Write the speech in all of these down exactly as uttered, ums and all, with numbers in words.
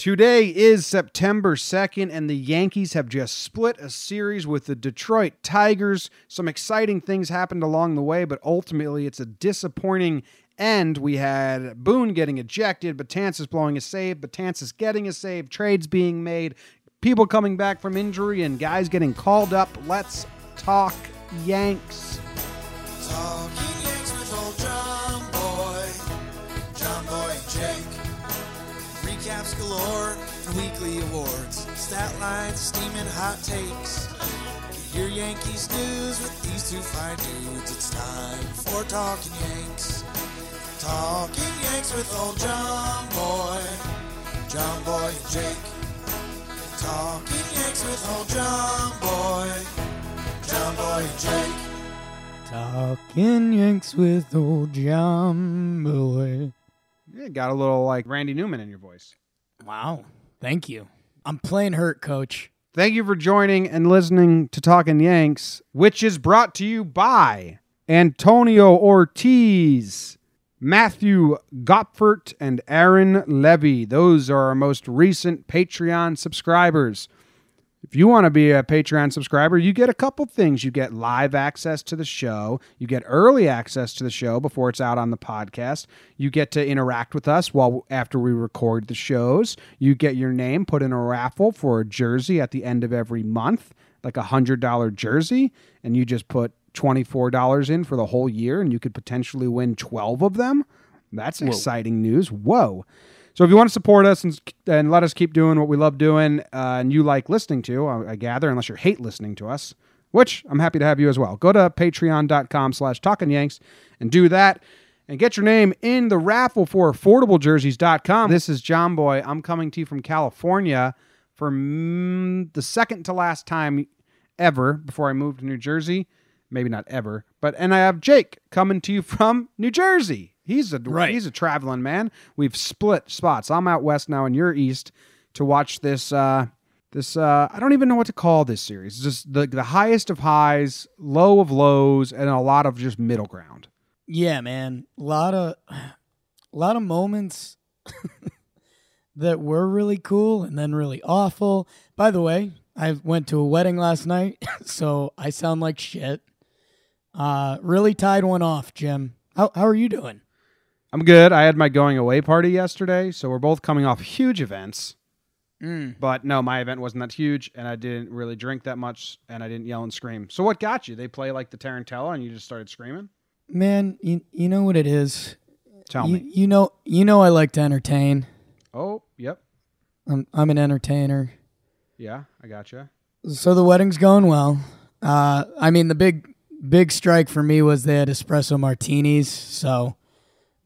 Today is September second, and the Yankees have just split a series with the Detroit Tigers. Some exciting things happened along the way, but ultimately it's a disappointing end. We had Boone getting ejected, Betances blowing a save, Betances getting a save, trades being made, people coming back from injury, and guys getting called up. Let's talk Yanks. Talking Yanks with old John Boy, John Boy and Jake. Recaps galore and weekly awards, stat lines, steaming hot takes. Get your Yankees news with these two fine dudes. It's time for Talking Yanks. Talking Yanks with old John Boy, John Boy and Jake. Talking Yanks with old John Boy, John Boy and Jake. Talking Yanks with old John Boy. You got a little like Randy Newman in your voice. Wow. Thank you. I'm playing hurt, Coach. Thank you for joining and listening to Talkin' Yanks, which is brought to you by Antonio Ortiz, Matthew Gopfert, and Aaron Levy. Those are our most recent Patreon subscribers. If you want to be a Patreon subscriber, you get a couple things. You get live access to the show. You get early access to the show before it's out on the podcast. You get to interact with us while after we record the shows. You get your name put in a raffle for a jersey at the end of every month, like a one hundred dollars jersey, and you just put twenty-four dollars in for the whole year, and you could potentially win twelve of them. That's Whoa. Exciting news. Whoa. So if you want to support us and, and let us keep doing what we love doing uh, and you like listening to, I, I gather, unless you hate listening to us, which I'm happy to have you as well. Go to patreon.com slash Talkin' Yanks and do that and get your name in the raffle for affordable jerseys dot com. This is John Boy. I'm coming to you from California for mm, the second to last time ever before I moved to New Jersey. Maybe not ever, but and I have Jake coming to you from New Jersey. He's a right. he's a traveling man. We've split spots. I'm out west now, and you're east to watch this. Uh, this uh, I don't even know what to call this series. It's just the the highest of highs, low of lows, and a lot of just middle ground. Yeah, man, a lot of a lot of moments that were really cool and then really awful. By the way, I went to a wedding last night, so I sound like shit. Uh, really tied one off, Jim. How how are you doing? I'm good. I had my going away party yesterday, so we're both coming off huge events. Mm. But no, my event wasn't that huge, and I didn't really drink that much, and I didn't yell and scream. So what got you? They play like the Tarantella, and you just started screaming? Man, you, you know what it is. Tell you, me. You know you know I like to entertain. Oh, yep. I'm I'm an entertainer. Yeah, I gotcha. So the wedding's going well. Uh, I mean, the big big strike for me was they had espresso martinis, so...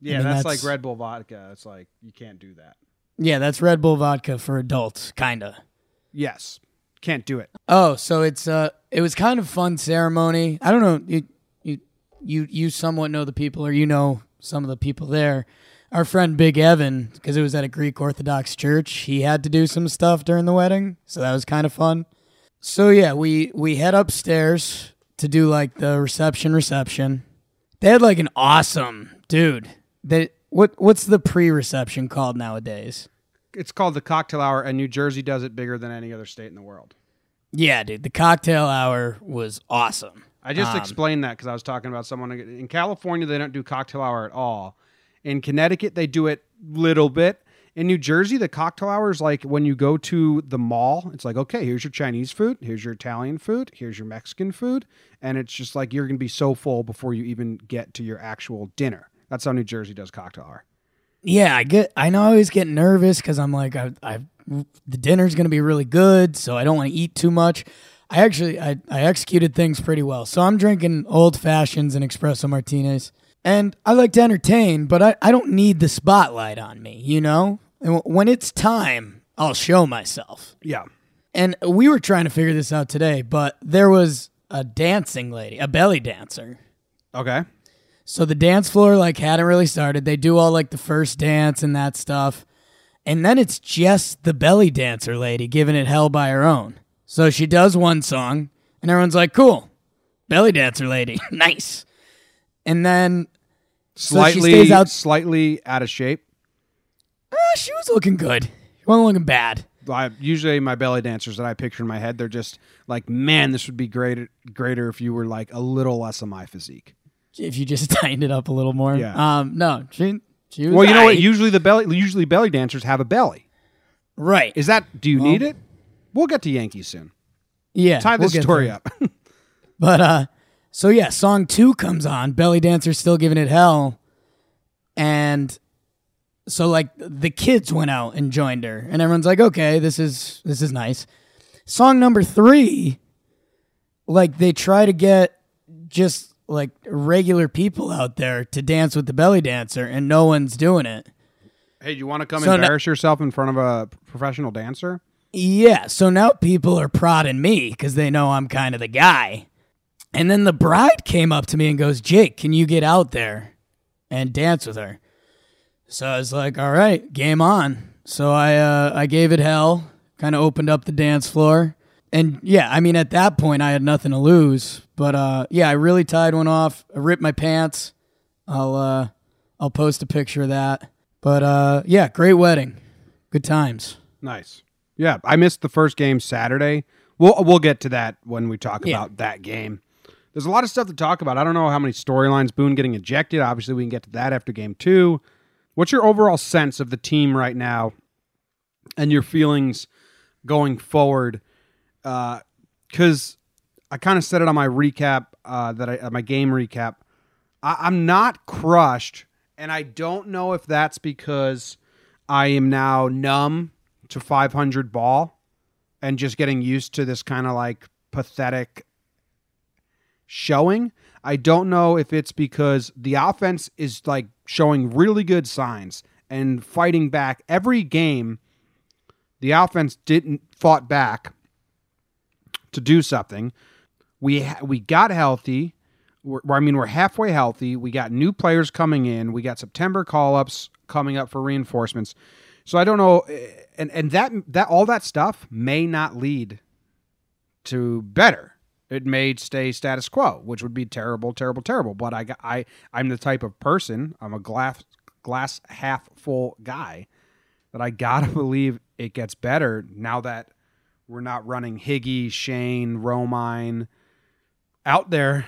Yeah, I mean, that's, that's like Red Bull vodka. It's like, you can't do that. Yeah, that's Red Bull vodka for adults, kind of. Yes. Can't do it. Oh, so it's uh, it was kind of fun ceremony. I don't know. You, you, you, you somewhat know the people, or you know some of the people there. Our friend Big Evan, because it was at a Greek Orthodox church, he had to do some stuff during the wedding, so that was kind of fun. So yeah, we, we head upstairs to do like the reception reception. They had like an awesome dude. They, what what's the pre-reception called nowadays? It's called the cocktail hour, and New Jersey does it bigger than any other state in the world. Yeah, dude, the cocktail hour was awesome. I just um, explained that because I was talking about someone in California. They don't do cocktail hour at all. In Connecticut, they do it little bit. In New Jersey, the cocktail hour is like when you go to the mall. It's like, okay, here's your Chinese food, here's your Italian food, here's your Mexican food, and it's just like you're gonna be so full before you even get to your actual dinner. That's how New Jersey does cocktail hour. Yeah, I get. I know I always get nervous because I'm like, I, I, the dinner's going to be really good, so I don't want to eat too much. I actually, I, I executed things pretty well. So I'm drinking old fashions and espresso martinis. And I like to entertain, but I, I don't need the spotlight on me, you know? And when it's time, I'll show myself. Yeah. And we were trying to figure this out today, but there was a dancing lady, a belly dancer. Okay. So the dance floor, like, hadn't really started. They do all, like, the first dance and that stuff. And then it's just the belly dancer lady giving it hell by her own. So she does one song, and everyone's like, cool, belly dancer lady, nice. And then slightly, so she stays out. Slightly out of shape. Uh, she was looking good. You want to look bad. I, usually my belly dancers that I picture in my head, they're just like, man, this would be great, greater if you were like a little less of my physique. If you just tightened it up a little more. Yeah. Um, no. She, she was well, you right. know what? Usually the belly, usually belly dancers have a belly. Right. Is that, do you well, need it? We'll get to Yankees soon. Yeah. Tie this we'll story up. But, uh, so yeah, song two comes on. Belly dancers still giving it hell. And so like the kids went out and joined her and everyone's like, okay, this is, this is nice. Song number three, like they try to get just, like regular people out there to dance with the belly dancer and no one's doing it. Hey, do you want to come so embarrass no- yourself in front of a professional dancer? Yeah. So now people are prodding me because they know I'm kind of the guy. And then the bride came up to me and goes, Jake, can you get out there and dance with her? So I was like, all right, game on. So I, uh, I gave it hell, kind of opened up the dance floor. And yeah, I mean, at that point, I had nothing to lose. But uh, yeah, I really tied one off. I ripped my pants. I'll uh, I'll post a picture of that. But uh, yeah, great wedding, good times. Nice. Yeah, I missed the first game Saturday. We'll we'll get to that when we talk yeah. about that game. There's a lot of stuff to talk about. I don't know how many storylines. Boone getting ejected. Obviously, we can get to that after game two. What's your overall sense of the team right now, and your feelings going forward? Because uh, I kind of said it on my recap, uh, that I, uh, my game recap, I, I'm not crushed, and I don't know if that's because I am now numb to five hundred ball and just getting used to this kind of like pathetic showing. I don't know if it's because the offense is like showing really good signs and fighting back every game. The offense didn't fought back to do something. We ha- we got healthy. We're, I mean, we're halfway healthy. We got new players coming in. We got September call-ups coming up for reinforcements. So I don't know, and and that that all that stuff may not lead to better. It may stay status quo, which would be terrible, terrible, terrible. But I I I'm the type of person. I'm a glass glass half full guy that I gotta believe it gets better now that we're not running Higgy, Shane, Romine out there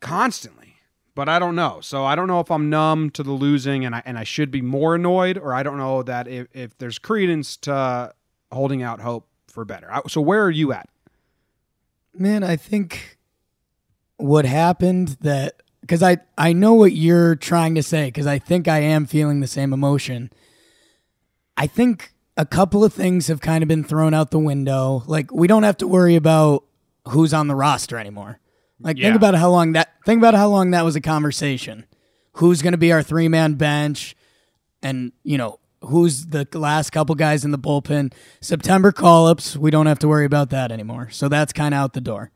constantly, but I don't know. So I don't know if I'm numb to the losing and I and I should be more annoyed, or I don't know that if, if there's credence to holding out hope for better. So where are you at? Man, I think what happened that, because I, I know what you're trying to say, because I think I am feeling the same emotion. I think a couple of things have kind of been thrown out the window. Like, we don't have to worry about who's on the roster anymore. Like, yeah. think about how long that think about how long that was a conversation. Who's going to be our three-man bench? And, you know, who's the last couple guys in the bullpen? September call-ups, we don't have to worry about that anymore. So that's kind of out the door.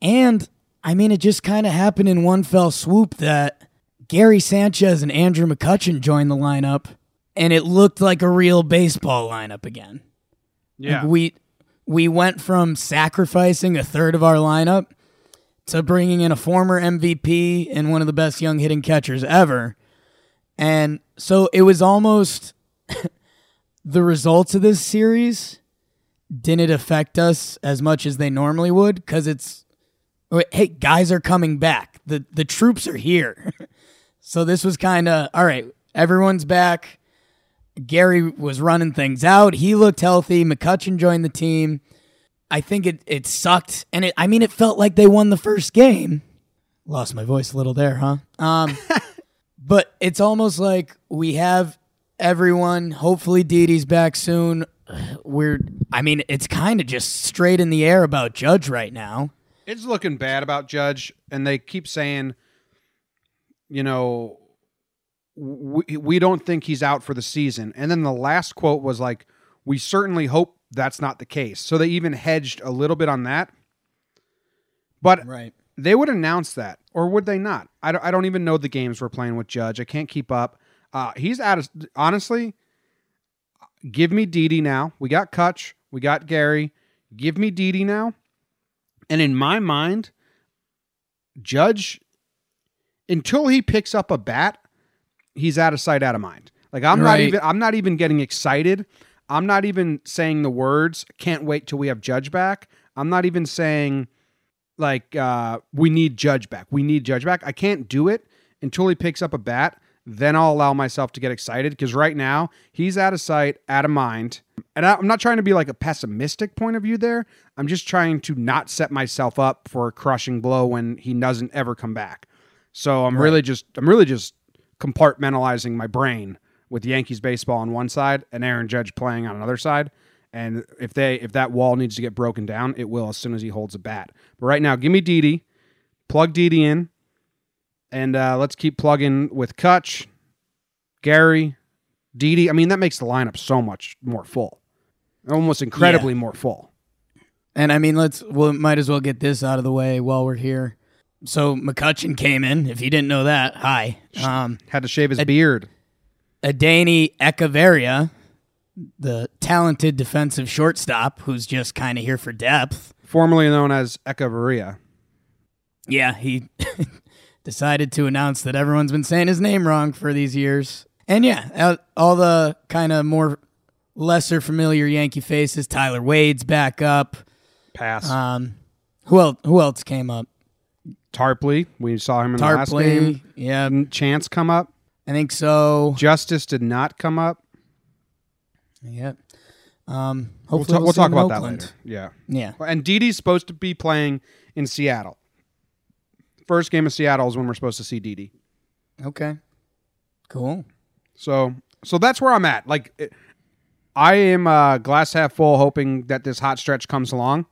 And, I mean, it just kind of happened in one fell swoop that Gary Sanchez and Andrew McCutchen joined the lineup. And it looked like a real baseball lineup again. Yeah. Like we we went from sacrificing a third of our lineup to bringing in a former M V P and one of the best young hitting catchers ever. And so it was almost the results of this series didn't affect us as much as they normally would, because it's, hey, guys are coming back. The, the troops are here. So this was kind of, all right, everyone's back. Gary was running things out. He looked healthy. McCutchen joined the team. I think it, it sucked. And it, I mean, it felt like they won the first game. Lost my voice a little there, huh? Um, but it's almost like we have everyone. Hopefully Didi's back soon. We're, I mean, it's kind of just straight in the air about Judge right now. It's looking bad about Judge. And they keep saying, you know, We, we don't think he's out for the season. And then the last quote was like, we certainly hope that's not the case. So they even hedged a little bit on that. But right. They would announce that, or would they not? I don't, I don't even know the games we're playing with Judge. I can't keep up. Uh, he's out of, honestly, give me Didi now. We got Kutch. We got Gary. Give me Didi now. And in my mind, Judge, until he picks up a bat, he's out of sight, out of mind. Like I'm right. not even, I'm not even getting excited. I'm not even saying the words, can't wait till we have Judge back. I'm not even saying, like, uh, we need Judge back. We need Judge back. I can't do it until he picks up a bat. Then I'll allow myself to get excited, because right now he's out of sight, out of mind. And I, I'm not trying to be like a pessimistic point of view there. I'm just trying to not set myself up for a crushing blow when he doesn't ever come back. So I'm right. really just I'm really just compartmentalizing my brain with Yankees baseball on one side and Aaron Judge playing on another side. And if they if that wall needs to get broken down, it will as soon as he holds a bat. But right now, give me Didi, plug Didi in, and uh, let's keep plugging with Kutch, Gary, Didi. I mean, that makes the lineup so much more full, almost incredibly yeah. more full. And I mean, let's we might as well get this out of the way while we're here. So McCutchen came in. If you didn't know that, hi, um, had to shave his Ad- beard. Adeiny Hechavarría, the talented defensive shortstop who's just kind of here for depth. Formerly known as Hechavarría. Yeah, he decided to announce that everyone's been saying his name wrong for these years. And yeah, all the kind of more lesser familiar Yankee faces. Tyler Wade's back up. Pass. Um, who else, who else came up? Tarpley. We saw him in Tarpley, the last game. Yeah. Chance come up. I think so. Justice did not come up. Yep. Um, hopefully we'll, ta- we'll, we'll talk about Oakland. That later. Yeah. Yeah. And Didi's supposed to be playing in Seattle. First game of Seattle is when we're supposed to see Didi. Okay. Cool. So so that's where I'm at. Like, it, I am uh, glass half full, hoping that this hot stretch comes along.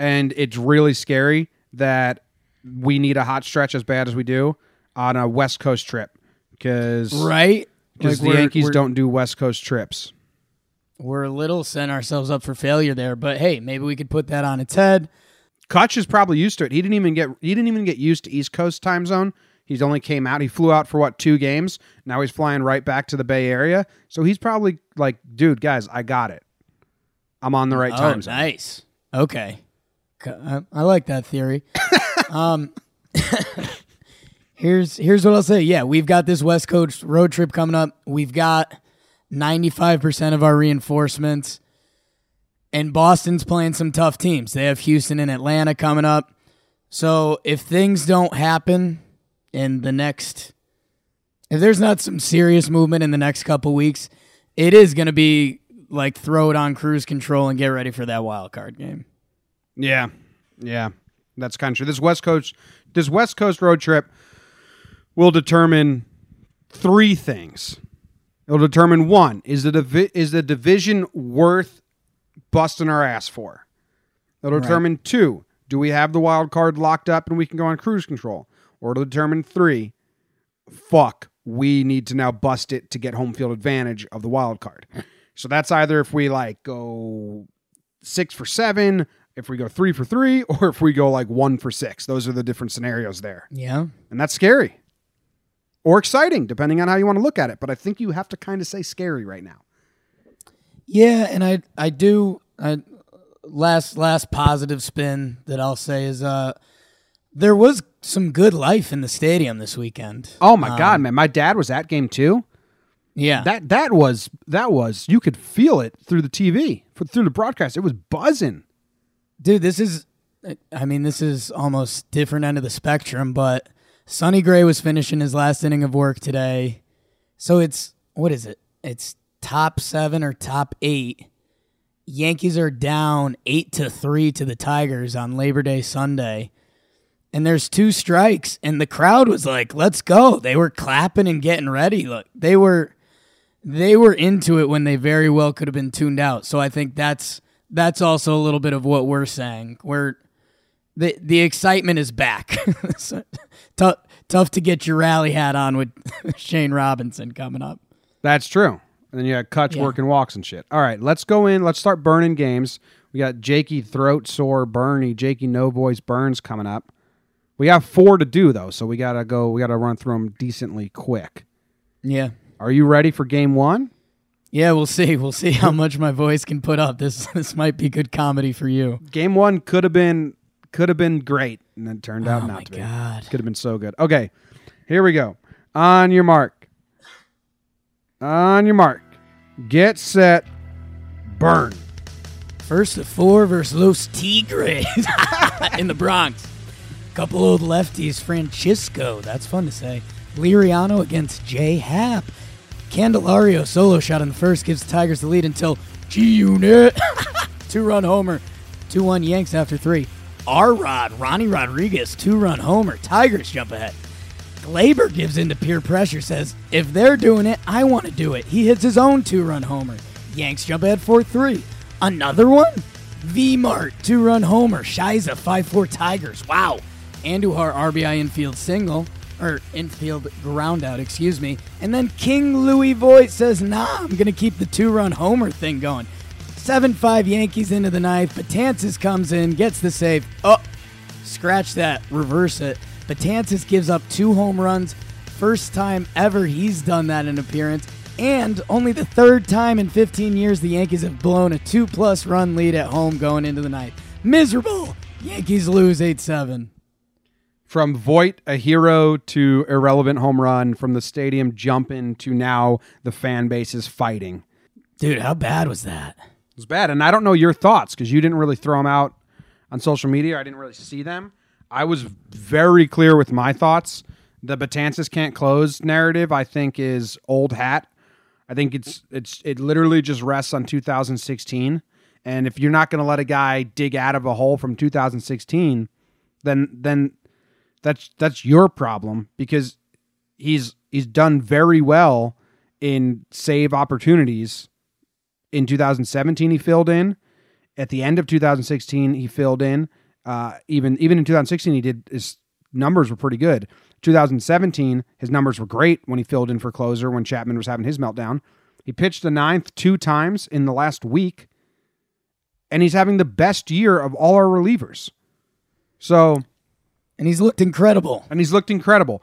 And it's really scary that we need a hot stretch as bad as we do on a West Coast trip. Because right? like the Yankees don't do West Coast trips. We're a little setting ourselves up for failure there, but hey, maybe we could put that on its head. Kutch is probably used to it. He didn't even get he didn't even get used to East Coast time zone. He's only came out. He flew out for what, two games? Now he's flying right back to the Bay Area. So he's probably like, dude, guys, I got it. I'm on the right oh, time zone. Nice. Okay. I like that theory. um Here's here's what I'll say. Yeah, we've got this West Coast road trip coming up. We've got ninety-five percent of our reinforcements. And Boston's playing some tough teams. They have Houston and Atlanta coming up. So if things don't happen in the next... If there's not some serious movement in the next couple weeks, it is going to be like throw it on cruise control and get ready for that wild card game. Yeah, yeah. That's kind of true. This West Coast, this West Coast road trip... will determine three things. It'll determine, one, is the divi- is the division worth busting our ass for? It'll right. determine, two, do we have the wild card locked up and we can go on cruise control? Or it'll determine, three, fuck, we need to now bust it to get home field advantage of the wild card. So that's either if we like go six for seven, if we go three for three, or if we go like one for six. Those are the different scenarios there. Yeah. And that's scary. Or exciting, depending on how you want to look at it. But I think you have to kind of say scary right now. Yeah, and I I do. I, last last positive spin that I'll say is uh, there was some good life in the stadium this weekend. Oh my um, God, man! My dad was at game two. Yeah, that that was that was you could feel it through the T V, through the broadcast. It was buzzing, dude. This is, I mean, this is almost different end of the spectrum, but. Sonny Gray was finishing his last inning of work today. So it's, what is it? It's top seven or top eight. Yankees are down eight to three to the Tigers on Labor Day Sunday. And there's two strikes, and the crowd was like, let's go. They were clapping and getting ready. Look, they were they were into it when they very well could have been tuned out. So I think that's that's also a little bit of what we're saying. We're the the excitement is back. so, Tough, tough to get your rally hat on with Shane Robinson coming up. That's true. And then you got Kutch yeah. working walks and shit. All right, let's go in. Let's start burning games. We got Jakey Throat Sore Bernie, Jakey No Voice Burns coming up. We have four to do, though, so we got to go. We got to run through them decently quick. Yeah. Are you ready for game one? Yeah, we'll see. We'll see how much my voice can put up. This this might be good comedy for you. Game one could have been... Could have been great, and then turned out oh not to be. Oh, my God. Could have been so good. Okay, here we go. On your mark. On your mark. Get set. burn. First at four versus Los Tigres in the Bronx. Couple old lefties, Francisco, that's fun to say. Liriano against Jay Happ. Candelario solo shot in the first gives the Tigers the lead until G-Unit. Two-run homer. two one Yanks after three. R-Rod, Ronnie Rodriguez, two-run homer. Tigers jump ahead. Gleyber gives in to peer pressure, says, if they're doing it, I want to do it. He hits his own two-run homer. Yanks jump ahead four three. Another one? V-Mart, two-run homer. Shiza, five four Tigers. Wow. Andujar, R B I infield single, or infield ground out, excuse me. And then King Luke Voit says, nah, I'm going to keep the two-run homer thing going. seven five Yankees into the ninth. Betances comes in, gets the save. Oh, scratch that, reverse it. Betances gives up two home runs. First time ever he's done that in appearance. And only the third time in fifteen years the Yankees have blown a two-plus run lead at home going into the ninth. Miserable. Yankees lose eight seven. From Voit, a hero, to irrelevant home run, from the stadium jumping to now the fan base is fighting. Dude, how bad was that? It was bad, and I don't know your thoughts because you didn't really throw them out on social media. I didn't really see them. I was very clear with my thoughts. The Betances can't close narrative, I think, is old hat. I think it's it's it literally just rests on two thousand sixteen, and if you're not going to let a guy dig out of a hole from two thousand sixteen, then then. That's that's your problem because he's he's done very well in save opportunities. In two thousand seventeen, he filled in. At the end of two thousand sixteen, he filled in. Uh, even even in two thousand sixteen, he did his numbers were pretty good. two thousand seventeen, his numbers were great when he filled in for closer when Chapman was having his meltdown. He pitched the ninth two times in the last week, and he's having the best year of all our relievers. So. And he's looked incredible. And he's looked incredible.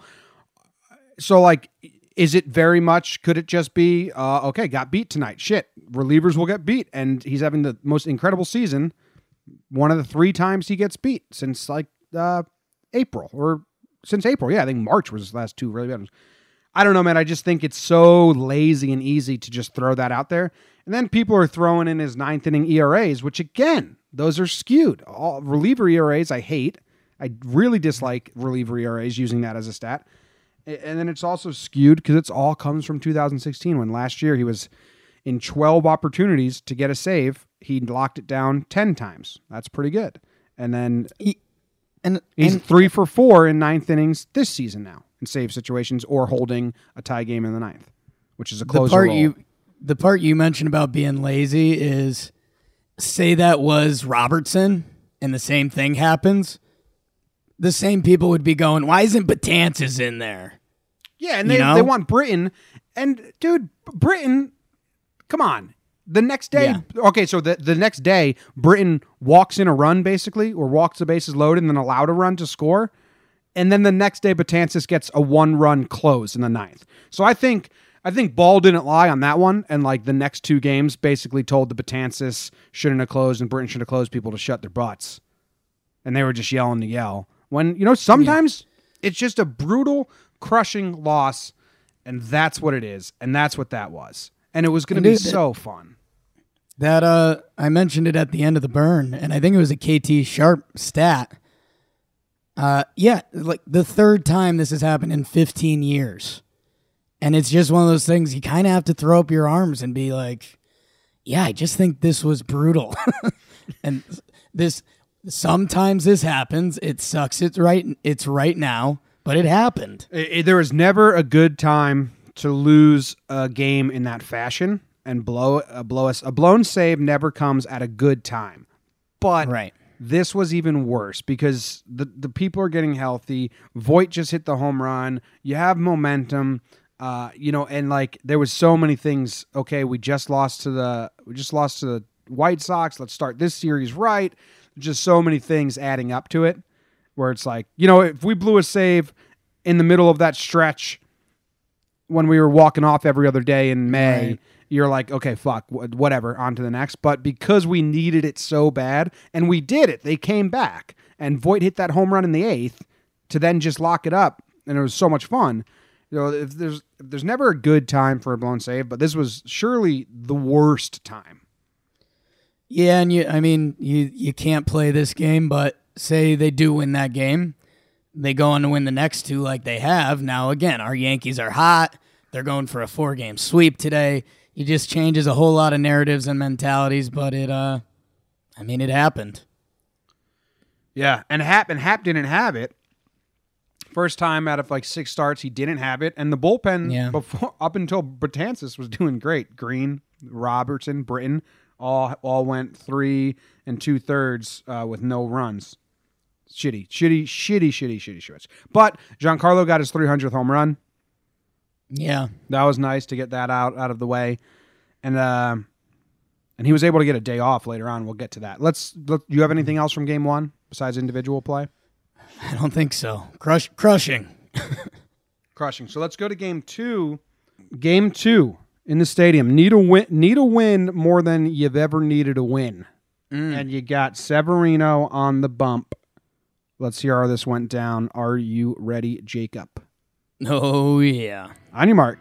So, like, is it very much, could it just be, uh, okay, got beat tonight. Shit, relievers will get beat. And he's having the most incredible season. One of the three times he gets beat since, like, uh, April. Or since April. Yeah, I think March was his last two really bad ones. I don't know, man. I just think it's so lazy and easy to just throw that out there. And then people are throwing in his ninth inning E R As, which, again, those are skewed. All reliever E R As I hate. I really dislike reliever E R As using that as a stat. And then it's also skewed because it's all comes from two thousand sixteen when last year he was in twelve opportunities to get a save. He locked it down ten times. That's pretty good. And then he, and, he's and, three for four in ninth innings this season now in save situations or holding a tie game in the ninth, which is a closer the part role. You, the part you mentioned about being lazy is say that was Robertson and the same thing happens. The same people would be going, why isn't Betances in there? Yeah, and they, you know? They want Britton. And, dude, Britton, come on. The next day, yeah. okay, so the, the next day, Britton walks in a run, basically, or walks the bases loaded and then allowed a run to score. And then the next day, Betances gets a one-run close in the ninth. So I think I think Ball didn't lie on that one. And, like, the next two games basically told the Betances shouldn't have closed and Britton should have closed people to shut their butts. And they were just yelling to yell. When, you know, sometimes yeah. it's just a brutal, crushing loss, and that's what it is, and that's what that was. And it was going to be so fun. That uh, I mentioned it at the end of the burn, and I think it was a K T Sharp stat. Uh, yeah, like the third time this has happened in fifteen years. And it's just one of those things you kind of have to throw up your arms and be like, yeah, I just think this was brutal. and this... Sometimes this happens. It sucks. It's right. It's right now, but it happened. It, it, there is never a good time to lose a game in that fashion and blow a blow us a blown save never comes at a good time. But right. This was even worse because the the people are getting healthy. Voit just hit the home run. You have momentum. Uh, you know, and like there was so many things. Okay, we just lost to the we just lost to the White Sox. Let's start this series right. Just so many things adding up to it where it's like, you know, if we blew a save in the middle of that stretch when we were walking off every other day in May, right. You're like, okay, fuck, whatever, on to the next. But because we needed it so bad, and we did it, they came back, and Voit hit that home run in the eighth to then just lock it up, and it was so much fun. You know, if there's, if there's never a good time for a blown save, but this was surely the worst time. Yeah, and you, I mean, you, you can't play this game, but say they do win that game. They go on to win the next two like they have. Now, again, our Yankees are hot. They're going for a four-game sweep today. It just changes a whole lot of narratives and mentalities, but it, uh, I mean, it happened. Yeah, and Happ, and Happ didn't have it. First time out of like six starts, he didn't have it. And the bullpen, yeah. before up until Betances was doing great. Green, Robertson, Britton, all all went three and two thirds uh, with no runs. Shitty, shitty, shitty, shitty, shitty stretch. But Giancarlo got his three hundredth home run. Yeah, that was nice to get that out out of the way, and uh, and he was able to get a day off later on. We'll get to that. Let's. Let, do you have anything else from Game One besides individual play? I don't think so. Crush, crushing. Crushing. So let's go to game two. Game two in the stadium. Need a win, need a win more than you've ever needed a win. Mm. And you got Severino on the bump. Let's hear how this went down. Are you ready, Jacob? Oh, yeah. On your mark.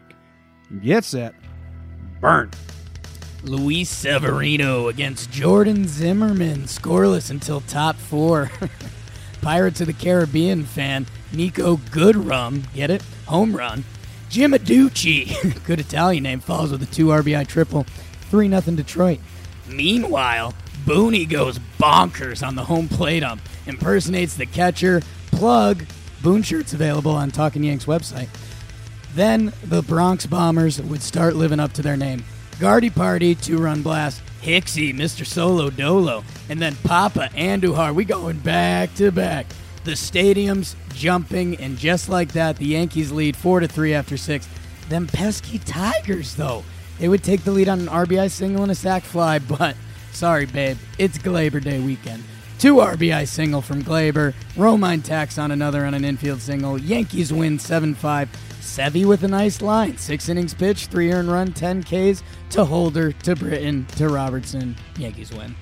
Get set. Burn. Luis Severino against Jordan Zimmerman. Scoreless until top four. Pirates of the Caribbean fan Nico Goodrum, get it? Home run. Jim Aducci, good Italian name, falls with a two R B I triple, three nothing Detroit. Meanwhile, Booney goes bonkers on the home plate ump, impersonates the catcher. Plug, Boone shirt's available on Talkin' Yanks website. Then the Bronx Bombers would start living up to their name. Gardy Party, two-run blast. Hicksy, Mister Solo Dolo, and then Papa Andujar. We going back to back. The stadium's jumping, and just like that, the Yankees lead four to three after six. Them pesky Tigers, though, they would take the lead on an R B I single and a sac fly. But sorry, babe, it's Gleyber Day weekend. Two R B I single from Gleyber. Romine tacks on another on an infield single. Yankees win seven five. Sevy with a nice line. Six innings pitched, three earned run, ten Ks to Holder, to Britton, to Robertson. Yankees win.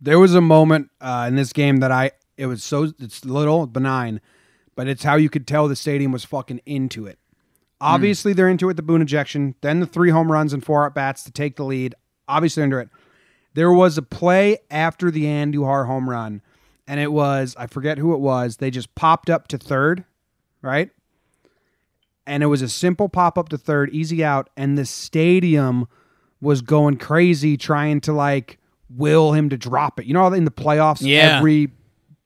There was a moment uh, in this game that I, it was so, it's little, benign, but it's how you could tell the stadium was fucking into it. Obviously, mm. they're into it, the Boone ejection, then the three home runs and four at-bats to take the lead. Obviously, they're into it. There was a play after the Andujar home run, and it was, I forget who it was, they just popped up to third, right? And it was a simple pop-up to third, easy out, and the stadium was going crazy trying to, like, will him to drop it. You know, in the playoffs, yeah. every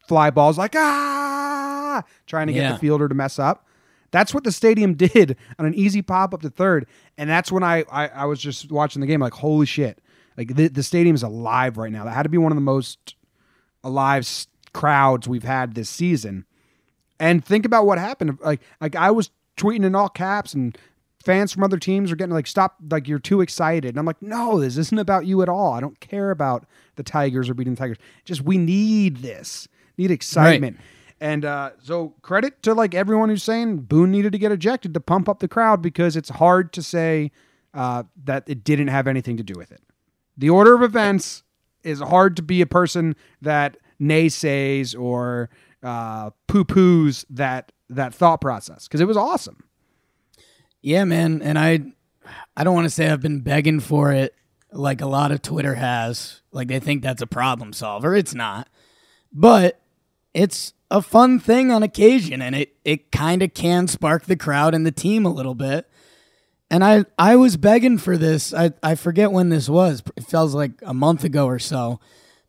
fly ball's like, ah, trying to get yeah. the fielder to mess up. That's what the stadium did on an easy pop-up to third, and that's when I, I, I was just watching the game like, holy shit. Like, the, the stadium's alive right now. That had to be one of the most alive crowds we've had this season. And think about what happened. Like, like I was... tweeting in all caps, and fans from other teams are getting like, stop, like, you're too excited. And I'm like, no, this isn't about you at all. I don't care about the Tigers or beating the Tigers. Just, we need this, need excitement. Right. And uh, so credit to like everyone who's saying Boone needed to get ejected to pump up the crowd, because it's hard to say uh, that it didn't have anything to do with it. The order of events is hard to be a person that naysays or uh, poo-poos that, that thought process, because it was awesome. Yeah, man. And I I don't want to say I've been begging for it like a lot of Twitter has. Like, they think that's a problem solver. It's not. But it's a fun thing on occasion, and it, it kind of can spark the crowd and the team a little bit. And I, I was begging for this. I, I forget when this was. It feels like a month ago or so.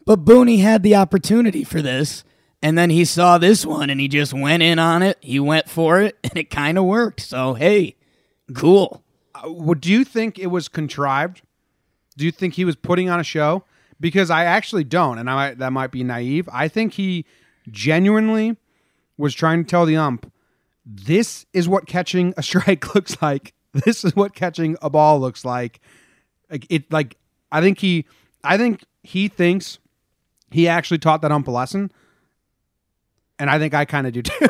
But Booney had the opportunity for this. And then he saw this one, and he just went in on it. He went for it, and it kind of worked. So, hey, cool. Uh, well, do you think it was contrived? Do you think he was putting on a show? Because I actually don't, and I that might be naive. I think he genuinely was trying to tell the ump, this is what catching a strike looks like. This is what catching a ball looks like. Like it, like I think he, I think he thinks he actually taught that ump a lesson. And I think I kind of do too.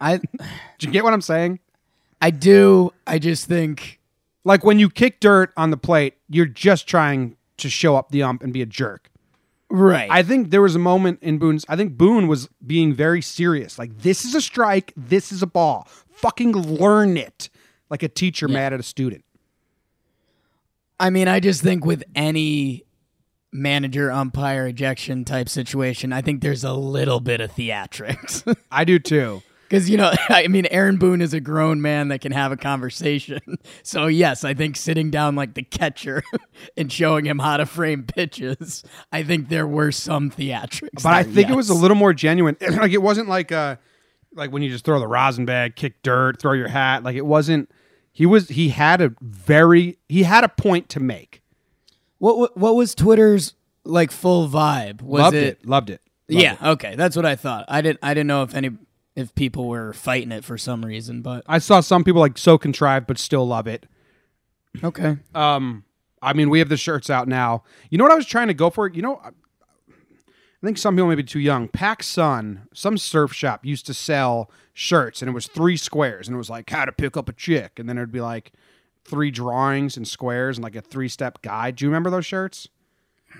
I, do you get what I'm saying? I do. I just think, like, when you kick dirt on the plate, you're just trying to show up the ump and be a jerk, right? I think there was a moment in Boone's. I think Boone was being very serious. Like, this is a strike. This is a ball. Fucking learn it, like a teacher yeah. mad at a student. I mean, I just think with any manager umpire ejection type situation, I think there's a little bit of theatrics. I do too. Because, you know, I mean, Aaron Boone is a grown man that can have a conversation. So, yes, I think sitting down like the catcher and showing him how to frame pitches, I think there were some theatrics. But there, I think yes. It was a little more genuine. Like, it wasn't like uh, like when you just throw the rosin bag, kick dirt, throw your hat. Like, it wasn't – he was he had a very – he had a point to make. What What, what was Twitter's, like, full vibe? Was Loved it, it. Loved it. Loved yeah, it. Okay. That's what I thought. I didn't. I didn't know if any – if people were fighting it for some reason, but I saw some people like so contrived, but still love it. Okay. Um, I mean, we have the shirts out now. You know what I was trying to go for? You know, I think some people may be too young. Pac Sun, some surf shop used to sell shirts, and it was three squares, and it was like how to pick up a chick. And then it'd be like three drawings and squares and like a three step guide. Do you remember those shirts?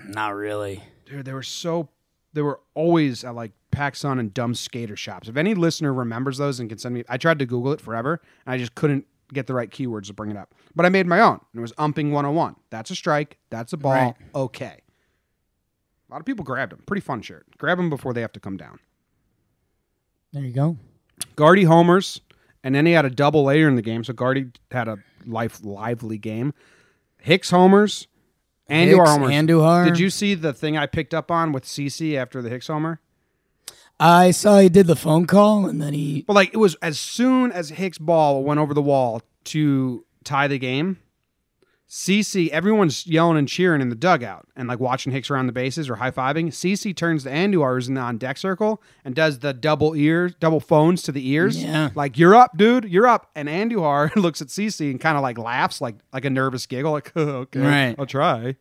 Not really. Dude, they were so, they were always at like Pac Sun and dumb skater shops. If any listener remembers those and can send me, I tried to Google it forever and I just couldn't get the right keywords to bring it up, but I made my own and it was umping one oh one. That's a strike. That's a ball. Right. Okay. A lot of people grabbed them. Pretty fun shirt. Grab them before they have to come down. There you go. Gardy homers. And then he had a double later in the game. So Gardy had a life lively game. Hicks homers. Andujar homers. Andujar. Did you see the thing I picked up on with C C after the Hicks homer? I saw he did the phone call, and then he... Well, like, it was as soon as Hicks' ball went over the wall to tie the game, C C, everyone's yelling and cheering in the dugout and, like, watching Hicks around the bases or high-fiving. C C turns to Andujar, who's in the on-deck circle, and does the double ears, double phones to the ears. Yeah. Like, you're up, dude. You're up. And Andujar looks at C C and kind of, like, laughs, like like a nervous giggle, like, oh, okay, right. I'll try. And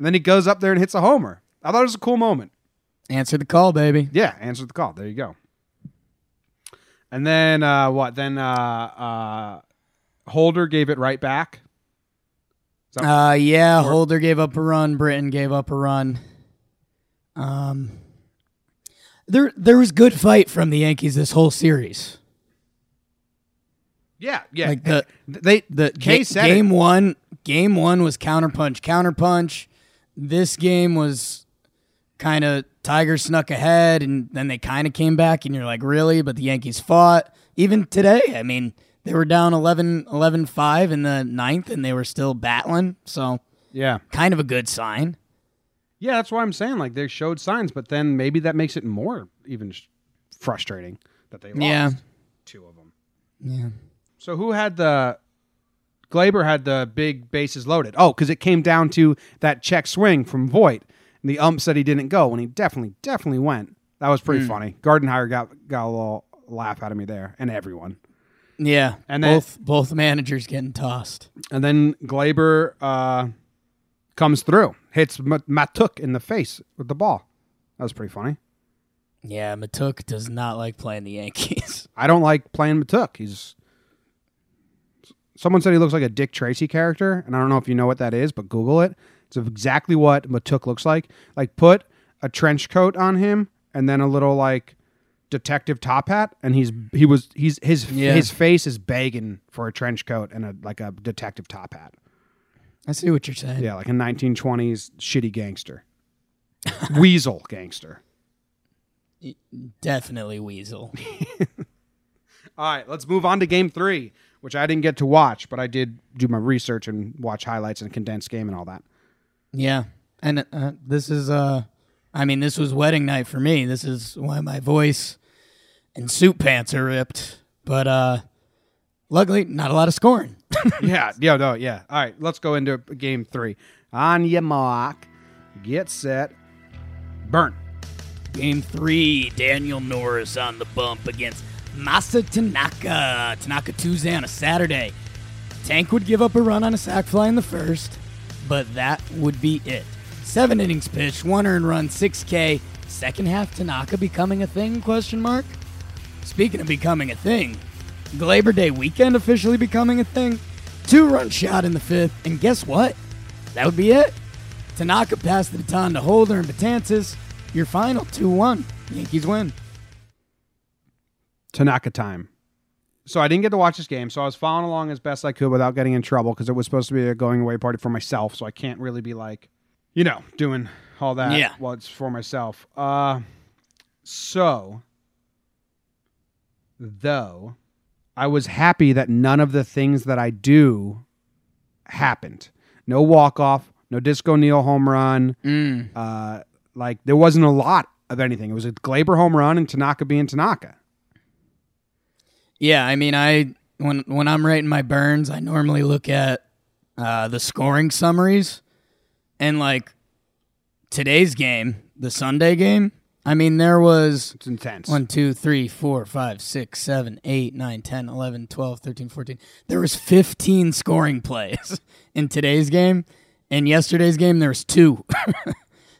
then he goes up there and hits a homer. I thought it was a cool moment. Answer the call, baby. Yeah, answer the call. There you go. And then uh, what? Then uh, uh, Holder gave it right back. Uh, yeah, or- Holder gave up a run. Britton gave up a run. Um, there, there was good fight from the Yankees this whole series. Yeah, yeah. Like the they the K said game it. one. Game one was counterpunch, counterpunch. This game was kind of. Tiger snuck ahead, and then they kind of came back, and you're like, really? But the Yankees fought. Even today, I mean, they were down eleven five in the ninth, and they were still battling. So, yeah, kind of a good sign. Yeah, that's why I'm saying, like, they showed signs, but then maybe that makes it more even frustrating that they lost yeah. two of them. Yeah. So who had the... Gleyber had the big bases loaded. Oh, because it came down to that check swing from Voit. The ump said he didn't go when he definitely, definitely went. That was pretty mm. funny. Gardenhire got got a little laugh out of me there, and everyone. Yeah, and then, both both managers getting tossed. And then Gleyber uh, comes through, hits Matuk in the face with the ball. That was pretty funny. Yeah, Matuk does not like playing the Yankees. I don't like playing Matuk. He's someone said he looks like a Dick Tracy character, and I don't know if you know what that is, but Google it. Of exactly what Matuk looks like. Like, put a trench coat on him and then a little like detective top hat, and he's he was he's his yeah. his face is begging for a trench coat and a like a detective top hat. I see what you're saying. Yeah, like a nineteen twenties shitty gangster, weasel gangster. Definitely weasel. All right, let's move on to game three, which I didn't get to watch, but I did do my research and watch highlights and condensed game and all that. Yeah, and uh, this is, uh, I mean, this was wedding night for me. This is why my voice and suit pants are ripped, but uh, luckily, not a lot of scoring. yeah, yeah, no, yeah. All right, let's go into game three. On your mark, get set, burn. Game three, Daniel Norris on the bump against Masahiro Tanaka. Tanaka Tuesday on a Saturday. Tank would give up a run on a sac fly in the first. But that would be it. Seven innings pitched, one earned run, six K. Second half, Tanaka becoming a thing, question mark? Speaking of becoming a thing, Gleyber Day weekend officially becoming a thing. Two-run shot in the fifth, and guess what? That would be it. Tanaka passed the baton to Holder and Betances. Your final two one. Yankees win. Tanaka time. So I didn't get to watch this game, so I was following along as best I could without getting in trouble because it was supposed to be a going away party for myself, so I can't really be like, you know, doing all that yeah. while it's for myself. Uh, so, though, I was happy that none of the things that I do happened. No walk-off, no Disco Neal home run. Mm. Uh, like, there wasn't a lot of anything. It was a Gleyber home run and Tanaka being Tanaka. Yeah, I mean, I when when I'm writing my burns, I normally look at uh, the scoring summaries. And, like, today's game, the Sunday game, I mean, there was it's intense. one, two, three, four, five, six, seven, eight, nine, ten, eleven, twelve, thirteen, fourteen. There was fifteen scoring plays in today's game. In yesterday's game, there was two.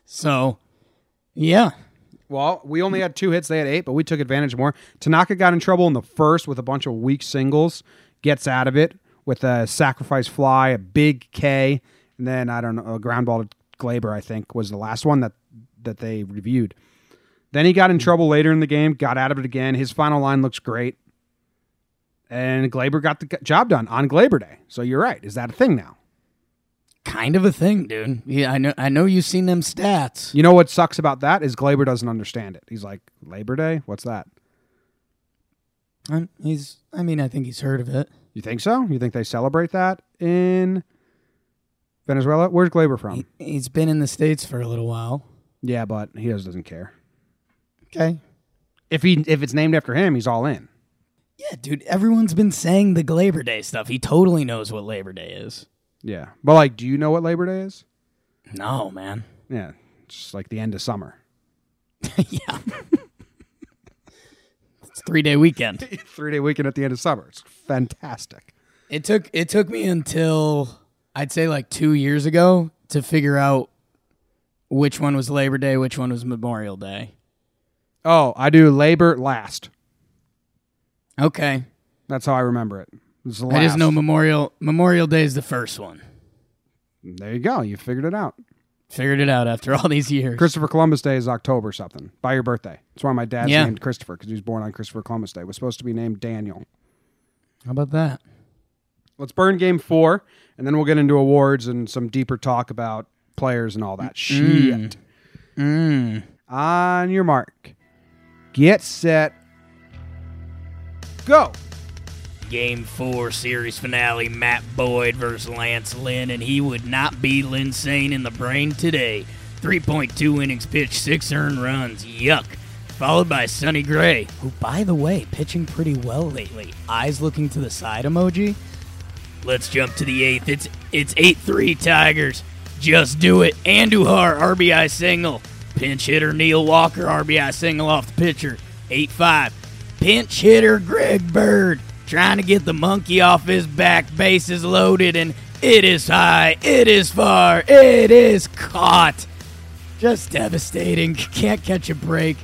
So, yeah. Well, we only had two hits. They had eight, but we took advantage more. Tanaka got in trouble in the first with a bunch of weak singles. Gets out of it with a sacrifice fly, a big K. And then, I don't know, a ground ball to Gleyber, I think, was the last one that, that they reviewed. Then he got in trouble later in the game, got out of it again. His final line looks great. And Gleyber got the job done on Gleyber Day. So you're right. Is that a thing now? Kind of a thing, dude. Yeah, I know I know you've seen them stats. You know what sucks about that is Gleyber doesn't understand it. He's like, Labor Day? What's that? I'm, he's. I mean, I think he's heard of it. You think so? You think they celebrate that in Venezuela? Where's Gleyber from? He, he's been in the States for a little while. Yeah, but he just doesn't care. Okay. If he if it's named after him, he's all in. Yeah, dude, everyone's been saying the Gleyber Day stuff. He totally knows what Labor Day is. Yeah. But, like, do you know what Labor Day is? No, man. Yeah. It's just like the end of summer. Yeah. It's a three-day weekend. Three-day weekend at the end of summer. It's fantastic. It took it took me until, I'd say, like, two years ago to figure out which one was Labor Day, which one was Memorial Day. Oh, I do labor last. Okay. That's how I remember it. It's the last. I just know Memorial Memorial Day is the first one. There you go. You figured it out. Figured it out after all these years. Christopher Columbus Day is October something. By your birthday. That's why my dad's yeah. named Christopher, because he was born on Christopher Columbus Day. It was supposed to be named Daniel. How about that? Let's burn game four, and then we'll get into awards and some deeper talk about players and all that mm. shit. Mm. On your mark. Get set. Go. Game four series finale, Matt Boyd versus Lance Lynn, and he would not be Linsane in the brain today. three point two innings pitched, six earned runs. Yuck. Followed by Sonny Gray, who, by the way, pitching pretty well lately. Eyes looking to the side emoji. Let's jump to the eighth. It's it's eight three Tigers. Just do it. Andujar, R B I single. Pinch hitter Neil Walker, R B I single off the pitcher. eight five. Pinch hitter Greg Bird trying to get the monkey off his back. Bases loaded, and it is high, it is far, it is caught. Just devastating. Can't catch a break.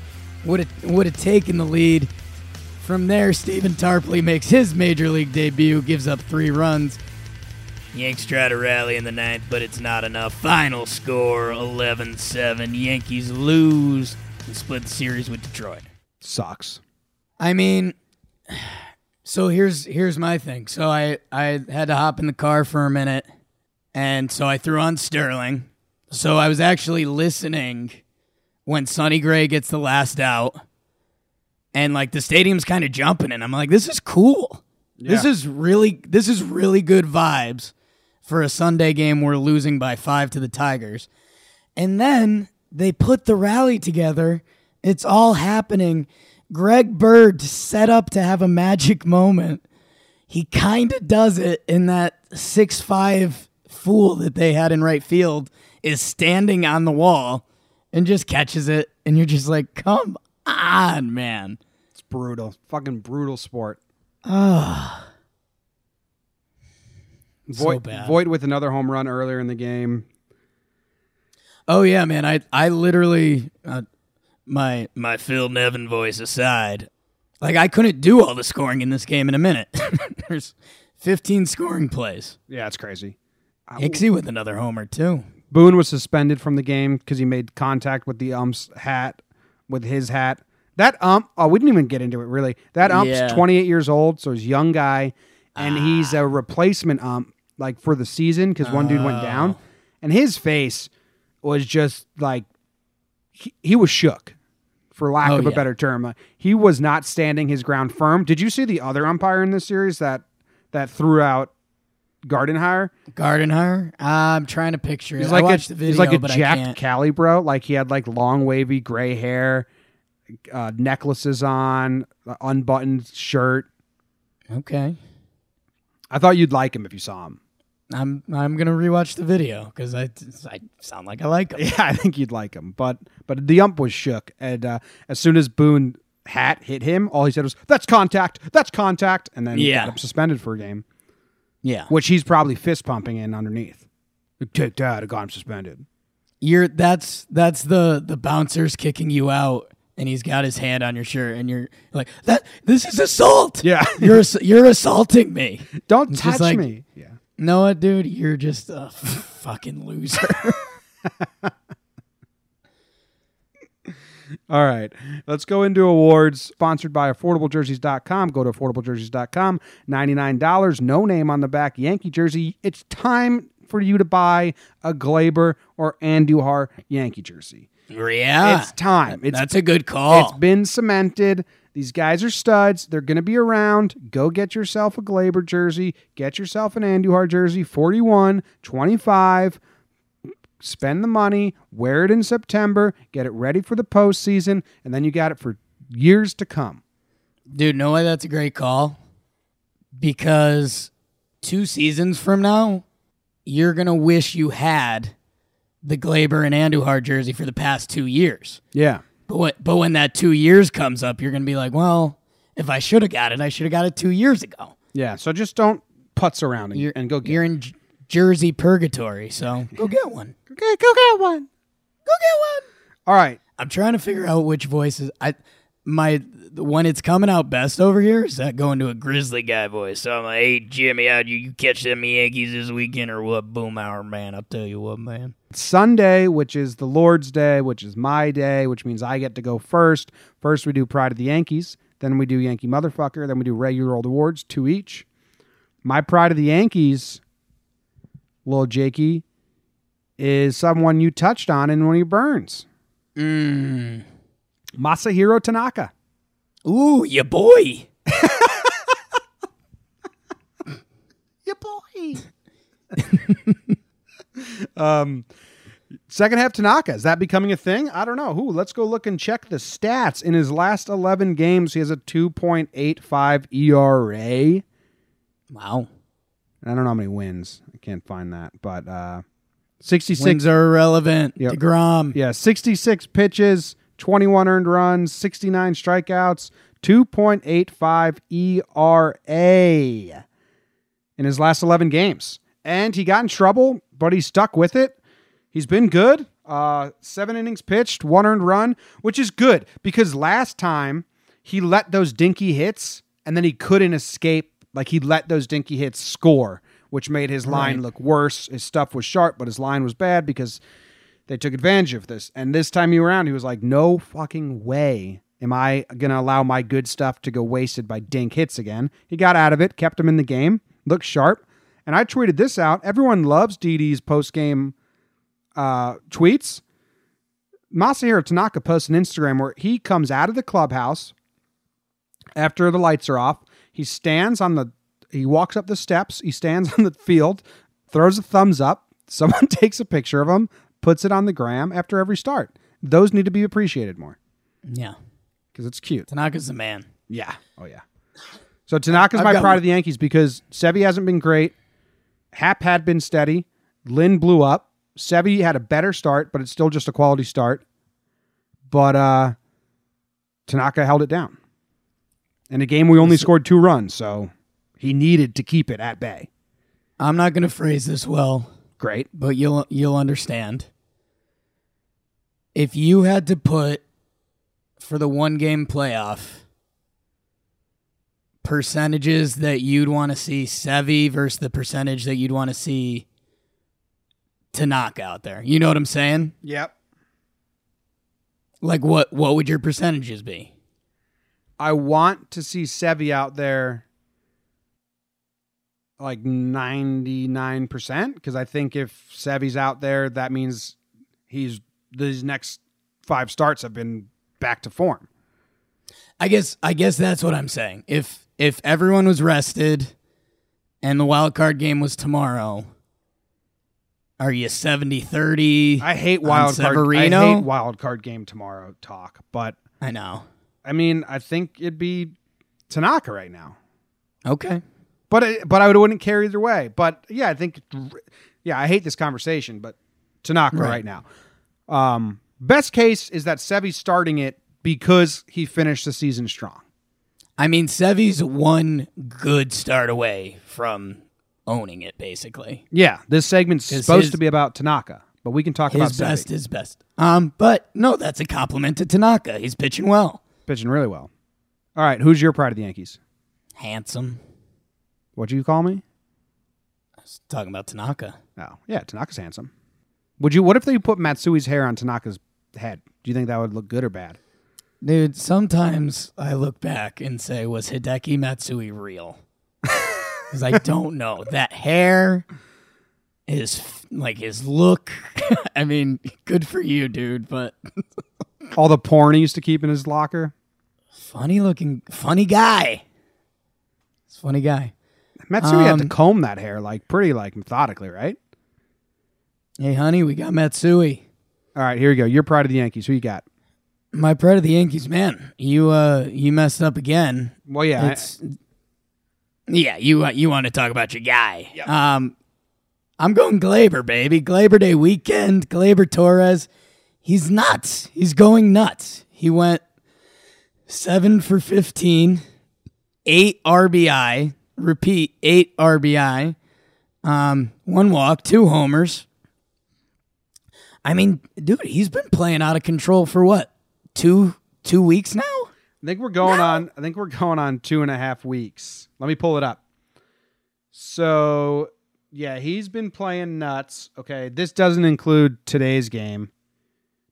Would have would have taken the lead. From there, Stephen Tarpley makes his major league debut, gives up three runs. Yanks try to rally in the ninth, but it's not enough. Final score, eleven seven. Yankees lose and split the series with Detroit. Sucks. I mean, so here's here's my thing. So I, I had to hop in the car for a minute, and so I threw on Sterling. So I was actually listening when Sonny Gray gets the last out, and, like, the stadium's kind of jumping, and I'm like, this is cool. Yeah. This is really this is really good vibes for a Sunday game. We're losing by five to the Tigers. And then they put the rally together. It's all happening. Greg Bird set up to have a magic moment. He kind of does it in that six five fool that they had in right field is standing on the wall and just catches it. And you're just like, come on, man. It's brutal. Fucking brutal sport. Oh. Voit, so Voit with another home run earlier in the game. Oh, yeah, man. I, I literally, uh, my my Phil Nevin voice aside, like, I couldn't do all the scoring in this game in a minute. There's fifteen scoring plays. Yeah, it's crazy. Hicksy with another homer, too. Boone was suspended from the game because he made contact with the ump's hat, with his hat. That ump, oh, we didn't even get into it, really. That ump's yeah. twenty-eight years old, so he's a young guy, and ah. he's a replacement ump, like, for the season, because one oh. dude went down. And his face, was just like, he, he was shook, for lack oh, of a yeah. better term. Uh, he was not standing his ground firm. Did you see the other umpire in this series that that threw out Gardenhire? Gardenhire? I'm trying to picture it. He's like I watched a, the video, he's like a but jacked Cali bro. Like he had like long wavy gray hair, uh, necklaces on, unbuttoned shirt. Okay. I thought you'd like him if you saw him. I'm I'm gonna rewatch the video because I, I sound like I like him. Yeah, I think you'd like him, but but the ump was shook, and uh, as soon as Boone's hat hit him, all he said was "That's contact, that's contact," and then yeah. he got up suspended for a game. Yeah, which he's probably fist pumping in underneath. Take that! I got him suspended. You're that's that's the the bouncer's kicking you out, and he's got his hand on your shirt, and you're like, that this is assault. Yeah, you're you're assaulting me. Don't it's touch like, me. Yeah. No, dude, you're just a fucking loser. All right, let's go into awards sponsored by affordable jerseys dot com. Go to affordable jerseys dot com. ninety-nine dollars, no name on the back, Yankee jersey. It's time for you to buy a Gleyber or Andujar Yankee jersey. Yeah. It's time. It's, That's a good call. It's been cemented. These guys are studs. They're going to be around. Go get yourself a Gleyber jersey. Get yourself an Andujar jersey, forty-one, twenty-five. Spend the money. Wear it in September. Get it ready for the postseason, and then you got it for years to come. Dude, no way that's a great call, because two seasons from now, you're going to wish you had the Gleyber and Andujar jersey for the past two years. Yeah. But what, but when that two years comes up, you're going to be like, well, if I should have got it, I should have got it two years ago. Yeah, so just don't putz around and, and go get you're it. You're in J- Jersey purgatory, so go get one. Okay, go get one. Go get one. All right. I'm trying to figure out which voices. I my When it's coming out best over here, is that going to a Grizzly guy voice? So I'm like, hey, Jimmy, how'd you, you catch them Yankees this weekend or what? Boom hour, man. I'll tell you what, man. Sunday, which is the Lord's Day, which is my day, which means I get to go first. First, we do Pride of the Yankees. Then we do Yankee Motherfucker. Then we do regular old awards, two each. My Pride of the Yankees, little Jakey, is someone you touched on in one of your burns. Mm. Masahiro Tanaka. Ooh, ya boy. Ya boy. Um, second half Tanaka, is that becoming a thing? I don't know. Ooh, let's go look and check the stats. In his last eleven games, he has a two point eight five E R A. Wow. I don't know how many wins. I can't find that, but uh, sixty-six wins are irrelevant. Yep. DeGrom. Yeah, sixty-six pitches, twenty-one earned runs, sixty-nine strikeouts, two point eight five E R A in his last eleven games. And he got in trouble, but he stuck with it. He's been good. Uh, seven innings pitched, one earned run, which is good because last time he let those dinky hits and then he couldn't escape. Like he let those dinky hits score, which made his line right. look worse. His stuff was sharp, but his line was bad because they took advantage of this. And this time he was around, he was like, no fucking way am I going to allow my good stuff to go wasted by dink hits again. He got out of it, kept him in the game, looked sharp. And I tweeted this out. Everyone loves Didi's post-game uh, tweets. Masahiro Tanaka posts an Instagram where he comes out of the clubhouse after the lights are off. He stands on the, he walks up the steps. He stands on the field, throws a thumbs up. Someone takes a picture of him, puts it on the gram after every start. Those need to be appreciated more. Yeah. Because it's cute. Tanaka's the man. Yeah. Oh, yeah. So Tanaka's I've my pride one. of the Yankees because Sevy hasn't been great. Happ had been steady. Lynn blew up. Sevy had a better start, but it's still just a quality start. But uh, Tanaka held it down. In a game we only scored two runs, so he needed to keep it at bay. I'm not going to phrase this well. Great. But you'll you'll understand. If you had to put, for the one-game playoff, percentages that you'd want to see Sevy versus the percentage that you'd want to see Tanaka out there. You know what I'm saying? Yep. Like, what, what would your percentages be? I want to see Sevy out there like ninety-nine percent because I think if Sevy's out there, that means he's these next five starts have been back to form. I guess I guess that's what I'm saying. If if everyone was rested and the wild card game was tomorrow, are you seventy thirty? I hate wild card I hate wild card game tomorrow talk, but I know. I mean, I think it'd be Tanaka right now. Okay. But it, but I wouldn't care either way. But yeah, I think yeah, I hate this conversation, but Tanaka right, right now. Um, best case is that Sevi's starting it because he finished the season strong. I mean, Sevi's one good start away from owning it, basically. Yeah, this segment's supposed his, to be about Tanaka, but we can talk his about Sevi. His best is best. Um, but no, that's a compliment to Tanaka. He's pitching well. Pitching really well. All right, who's your pride of the Yankees? Handsome. What'd you call me? I was talking about Tanaka. Oh, yeah, Tanaka's handsome. Would you? What if they put Matsui's hair on Tanaka's head? Do you think that would look good or bad? Dude, sometimes I look back and say, was Hideki Matsui real? Because I don't know. That hair, his, like, his look. I mean, good for you, dude, but... All the porn he used to keep in his locker. Funny looking, funny guy. It's a funny guy. Matsui um, had to comb that hair, like, pretty, like, methodically, right? Hey, honey, we got Matsui. All right, here we go. Your pride of the Yankees. Who you got? My pride of the Yankees, man. You uh, you messed up again. Well, yeah, it's, I, yeah. You uh, you want to talk about your guy? Yep. Um, I'm going Gleyber, baby. Gleyber Day weekend. Gleyber Torres. He's nuts. He's going nuts. He went seven for fifteen, eight R B I. Repeat, eight R B I. Um, one walk, two homers. I mean, dude, he's been playing out of control for what? Two two weeks now? I think we're going no. on I think we're going on two and a half weeks. Let me pull it up. So yeah, he's been playing nuts. Okay, this doesn't include today's game,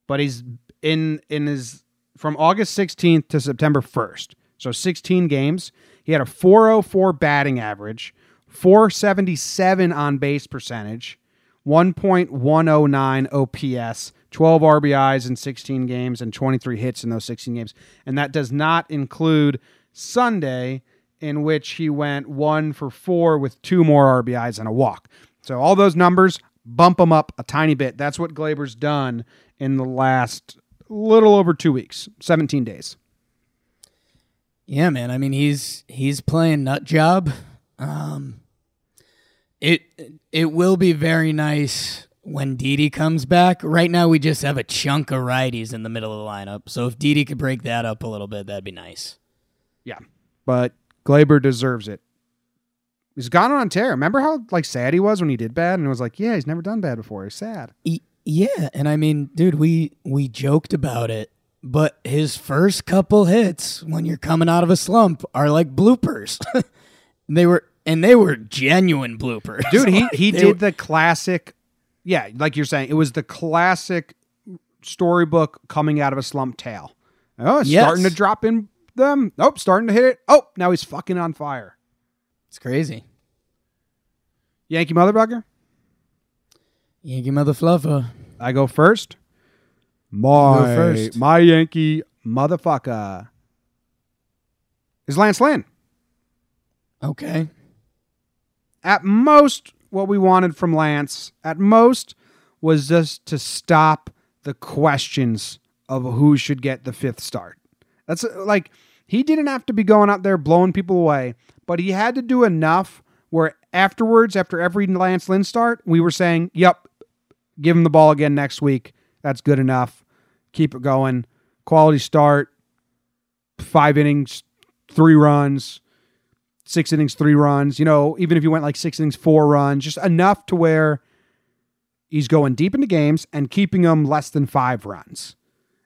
but he's in in his from August sixteenth to September first. So sixteen games. He had a four oh four batting average, four seventy-seven on base percentage. one point one oh nine O P S, twelve R B Is in sixteen games, and twenty-three hits in those sixteen games. And that does not include Sunday, in which he went one for four with two more R B Is and a walk. So all those numbers, bump them up a tiny bit. That's what Gleyber's done in the last little over two weeks, seventeen days. Yeah, man. I mean, he's he's playing nut job. Um It it will be very nice when Didi comes back. Right now, we just have a chunk of righties in the middle of the lineup. So if Didi could break that up a little bit, that'd be nice. Yeah, but Gleyber deserves it. He's gone on tear. Remember how like sad he was when he did bad, and it was like, yeah, he's never done bad before. He's sad. He, yeah, and I mean, dude, we we joked about it, but his first couple hits when you're coming out of a slump are like bloopers. They were. And they were genuine bloopers. Dude, he, he did were... the classic, yeah, like you're saying, it was the classic storybook coming out of a slump tale. Oh, it's yes. starting to drop in them. Oh, starting to hit it. Oh, now he's fucking on fire. It's crazy. Yankee Motherfucker? Yankee Motherfluffer. I go first? My, go first. My Yankee Motherfucker is Lance Lynn. Okay. At most, what we wanted from Lance, at most, was just to stop the questions of who should get the fifth start. That's like, he didn't have to be going out there blowing people away, but he had to do enough where afterwards, after every Lance Lynn start, we were saying, yep, give him the ball again next week. That's good enough. Keep it going. Quality start, five innings, three runs. Six innings, three runs, you know, even if you went like six innings, four runs, just enough to where he's going deep into games and keeping them less than five runs.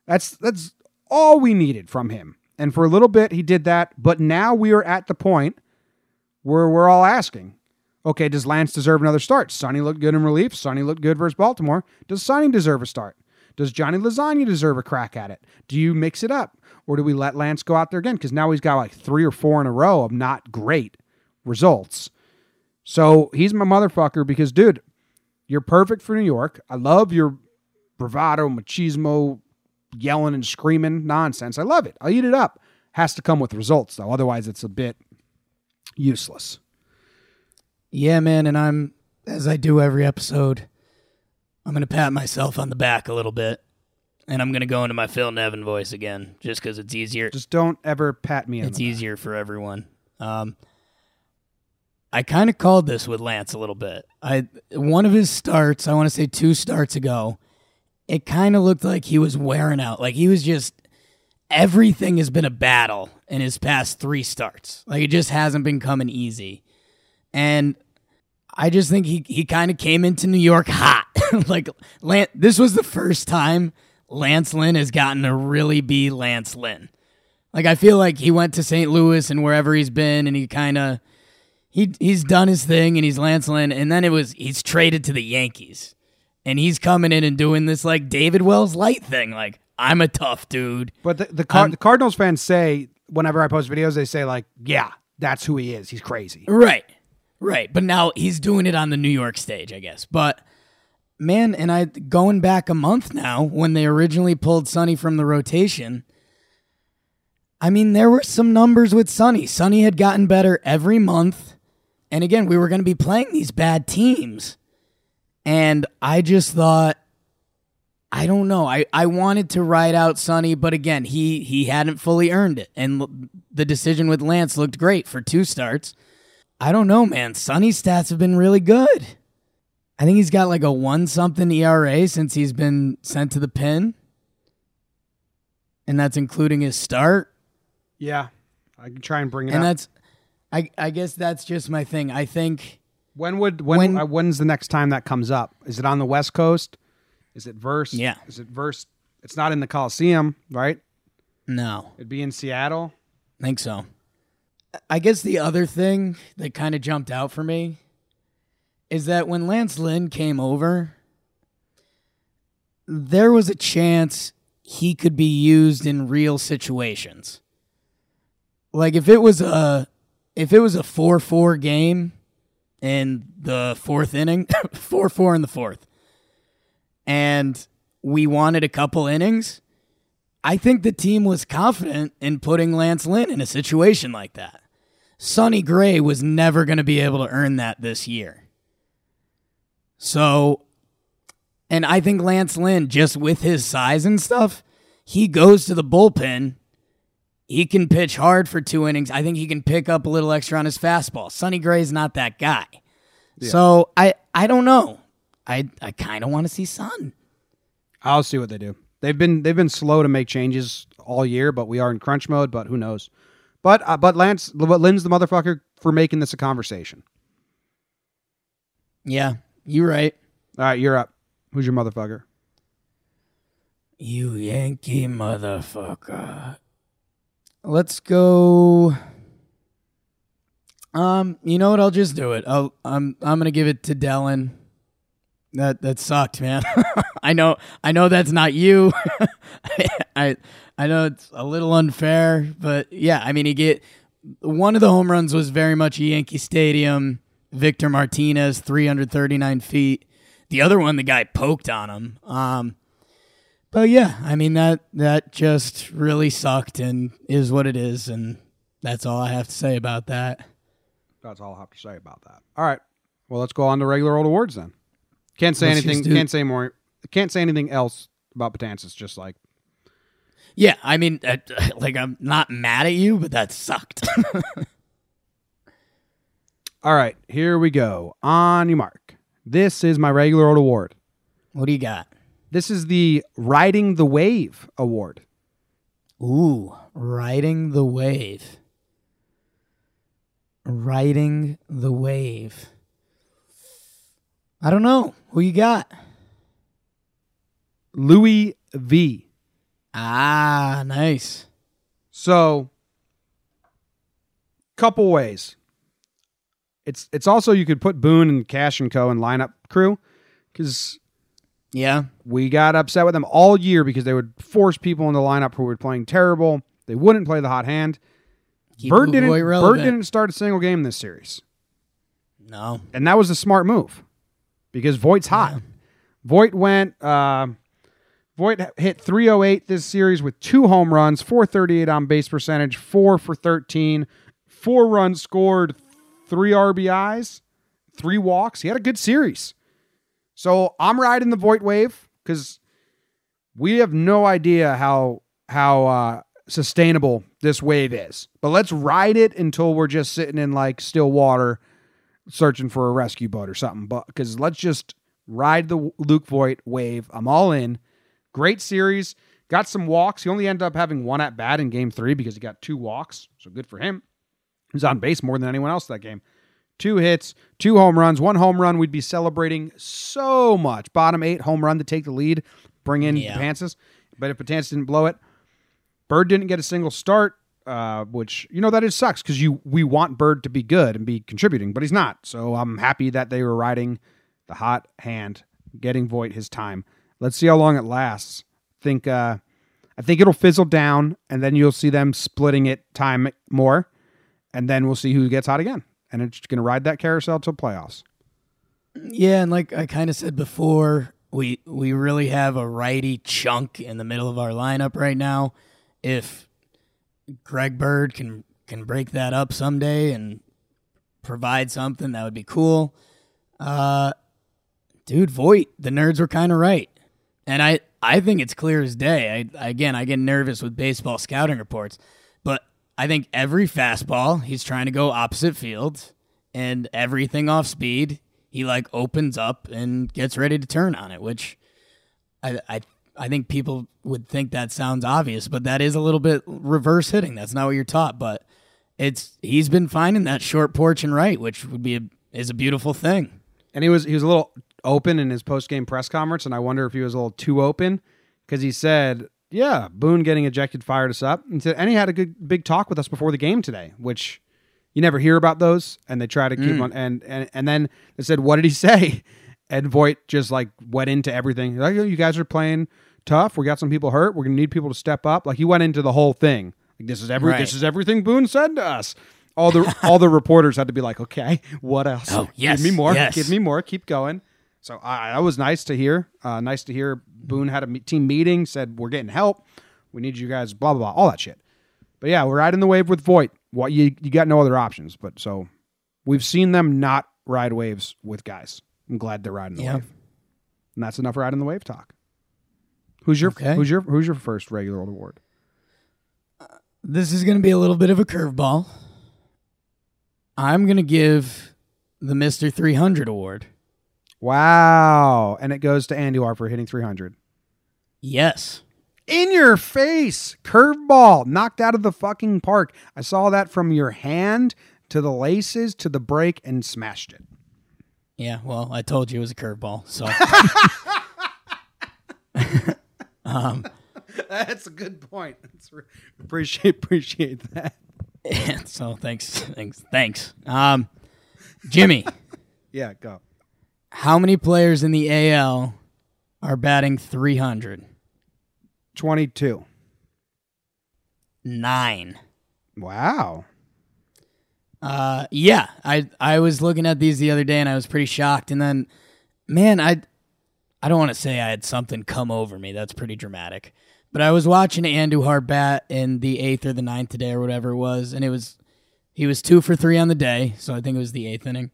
That's that's all we needed from him. And for a little bit, he did that. But now we are at the point where we're all asking, okay, does Lance deserve another start? Sonny looked good in relief. Sonny looked good versus Baltimore. Does Sonny deserve a start? Does Johnny Lasagna deserve a crack at it? Do you mix it up? Or do we let Lance go out there again? Because now he's got like three or four in a row of not great results. So he's my motherfucker because, dude, you're perfect for New York. I love your bravado, machismo, yelling and screaming nonsense. I love it. I'll eat it up. Has to come with results, though. Otherwise, it's a bit useless. Yeah, man. And I'm, as I do every episode, I'm going to pat myself on the back a little bit. And I'm going to go into my Phil Nevin voice again, just because it's easier. Just don't ever pat me on the back. It's easier for everyone. Um, I kind of called this with Lance a little bit. I One of his starts, I want to say two starts ago, it kind of looked like he was wearing out. Like he was just, everything has been a battle in his past three starts. Like it just hasn't been coming easy. And I just think he, he kind of came into New York hot. Like Lance, this was the first time Lance Lynn has gotten to really be Lance Lynn. Like I feel like he went to Saint Louis and wherever he's been, and he kind of he he's done his thing, and he's Lance Lynn. And then it was he's traded to the Yankees, and he's coming in and doing this like David Wells Light thing. Like I'm a tough dude. But the the, Car- the Cardinals fans say whenever I post videos, they say like, yeah, that's who he is. He's crazy. Right. Right, but now he's doing it on the New York stage, I guess. But, man, and I going back a month now, when they originally pulled Sonny from the rotation, I mean, there were some numbers with Sonny. Sonny had gotten better every month. And, again, we were going to be playing these bad teams. And I just thought, I don't know. I, I wanted to ride out Sonny, but, again, he, he hadn't fully earned it. And the decision with Lance looked great for two starts. I don't know, man. Sonny's stats have been really good. I think he's got like a one-something E R A since he's been sent to the pen. And that's including his start. Yeah. I can try and bring it and up. And that's I I guess that's just my thing. I think When would when, when uh, when's the next time that comes up? Is it on the West Coast? Is it verse? Yeah. Is it verse? It's not in the Coliseum, right? No. It'd be in Seattle? I think so. I guess the other thing that kind of jumped out for me is that when Lance Lynn came over, there was a chance he could be used in real situations. Like if it was a if it was a four four game in the fourth inning, four four in the fourth, and we wanted a couple innings, I think the team was confident in putting Lance Lynn in a situation like that. Sonny Gray was never going to be able to earn that this year. So, and I think Lance Lynn, just with his size and stuff, he goes to the bullpen. He can pitch hard for two innings. I think he can pick up a little extra on his fastball. Sonny Gray's not that guy. Yeah. So, I, I don't know. I, I kind of want to see Son. I'll see what they do. They've been they've been slow to make changes all year, but we are in crunch mode. But who knows? But uh, but Lance, but Lynn's the motherfucker for making this a conversation. Yeah, you're right. All right, you're up. Who's your motherfucker? You Yankee motherfucker. Let's go. Um, you know what? I'll just do it. I'll I'm I'm gonna give it to Dellin. That that sucked, man. I know, I know that's not you. I, I I know it's a little unfair, but yeah, I mean, he get one of the home runs was very much a Yankee Stadium. Victor Martinez, three hundred thirty-nine feet. The other one, the guy poked on him. Um, but yeah, I mean that that just really sucked, and is what it is, and that's all I have to say about that. That's all I have to say about that. All right, well, let's go on to regular old awards then. Can't say Let's anything. Do- can't say more. Can't say anything else about Betances. Just like, yeah, I mean, uh, like I'm not mad at you, but that sucked. All right, here we go. On your mark. This is my regular old award. What do you got? This is the Riding the Wave award. Ooh, Riding the Wave. Riding the Wave. I don't know. Who you got? Luis V. Ah, nice. So, couple ways. It's it's also you could put Boone and Cash and Co. and lineup crew, because yeah, we got upset with them all year because they would force people in the lineup who were playing terrible. They wouldn't play the hot hand. Keep Bird didn't. Bird didn't start a single game this series. No, and that was a smart move. Because Voit's hot. Yeah. Voit went uh, Voit hit three oh eight this series with two home runs, four thirty-eight on base percentage, four for thirteen, four runs scored, three R B Is, three walks. He had a good series. So I'm riding the Voit wave because we have no idea how how uh, sustainable this wave is. But let's ride it until we're just sitting in like still water searching for a rescue boat or something. But because let's just ride the Luke Voit wave. I'm all in. Great series. Got some walks. He only ended up having one at bat in game three because he got two walks. So good for him. He was on base more than anyone else that game. Two hits, two home runs, one home run. We'd be celebrating so much. Bottom eight home run to take the lead. Bring in yeah. Betances. But if Betances didn't blow it, Bird didn't get a single start, uh, which, you know, that is sucks because you we want Bird to be good and be contributing, but he's not. So I'm happy that they were riding the hot hand, getting Voit his time. Let's see how long it lasts. I think, uh, I think it'll fizzle down, and then you'll see them splitting it time more, and then we'll see who gets hot again. And it's going to ride that carousel till playoffs. Yeah, and like I kind of said before, we we really have a righty chunk in the middle of our lineup right now. If Greg Bird can can break that up someday and provide something, that would be cool. Uh, dude, Voit, the nerds were kind of right. And I, I think it's clear as day. I Again, I get nervous with baseball scouting reports, but I think every fastball, he's trying to go opposite field, and everything off speed, he like opens up and gets ready to turn on it, which I, I I think people would think that sounds obvious, but that is a little bit reverse hitting. That's not what you're taught, but it's he's been finding that short porch and right, which would be a, is a beautiful thing. And he was he was a little open in his post-game press conference, and I wonder if he was a little too open because he said, yeah, Boone getting ejected fired us up. And, said, and he had a good big talk with us before the game today, which you never hear about those, and they try to keep mm. on. And, and and then they said, what did he say? And Voit just like went into everything. Like, you guys are playing tough. We got some people hurt. We're going to need people to step up. Like he went into the whole thing. Like, this is every right. This is everything Boone said to us. All the all the reporters had to be like, okay, what else? Oh, yes, give me more. Yes. Give me more. Keep going. So uh, that was nice to hear. Uh, nice to hear Boone had a me- team meeting, said, we're getting help. We need you guys, blah, blah, blah, all that shit. But yeah, we're riding the wave with Voit. What, you, you got no other options. But so we've seen them not ride waves with guys. I'm glad they're riding the yeah. wave. And that's enough riding the wave talk. Who's your okay. who's your who's your first regular old award? Uh, this is going to be a little bit of a curveball. I'm going to give the Mister three hundred award. Wow. And it goes to Andujar for hitting three hundred. Yes. In your face. Curveball. Knocked out of the fucking park. I saw that from your hand to the laces to the break and smashed it. Yeah, well, I told you it was a curveball. So um, that's a good point. That's re- appreciate appreciate that. So thanks. Thanks. Thanks. Um, Jimmy. Yeah, go. How many players in the A L are batting three hundred? twenty-two. Nine. Wow. Uh, yeah, I I was looking at these the other day, and I was pretty shocked. And then, man, I, I don't want to say I had something come over me. That's pretty dramatic. But I was watching Andujar bat in the eighth or the ninth today or whatever it was, and it was he was two for three on the day, so I think it was the eighth inning.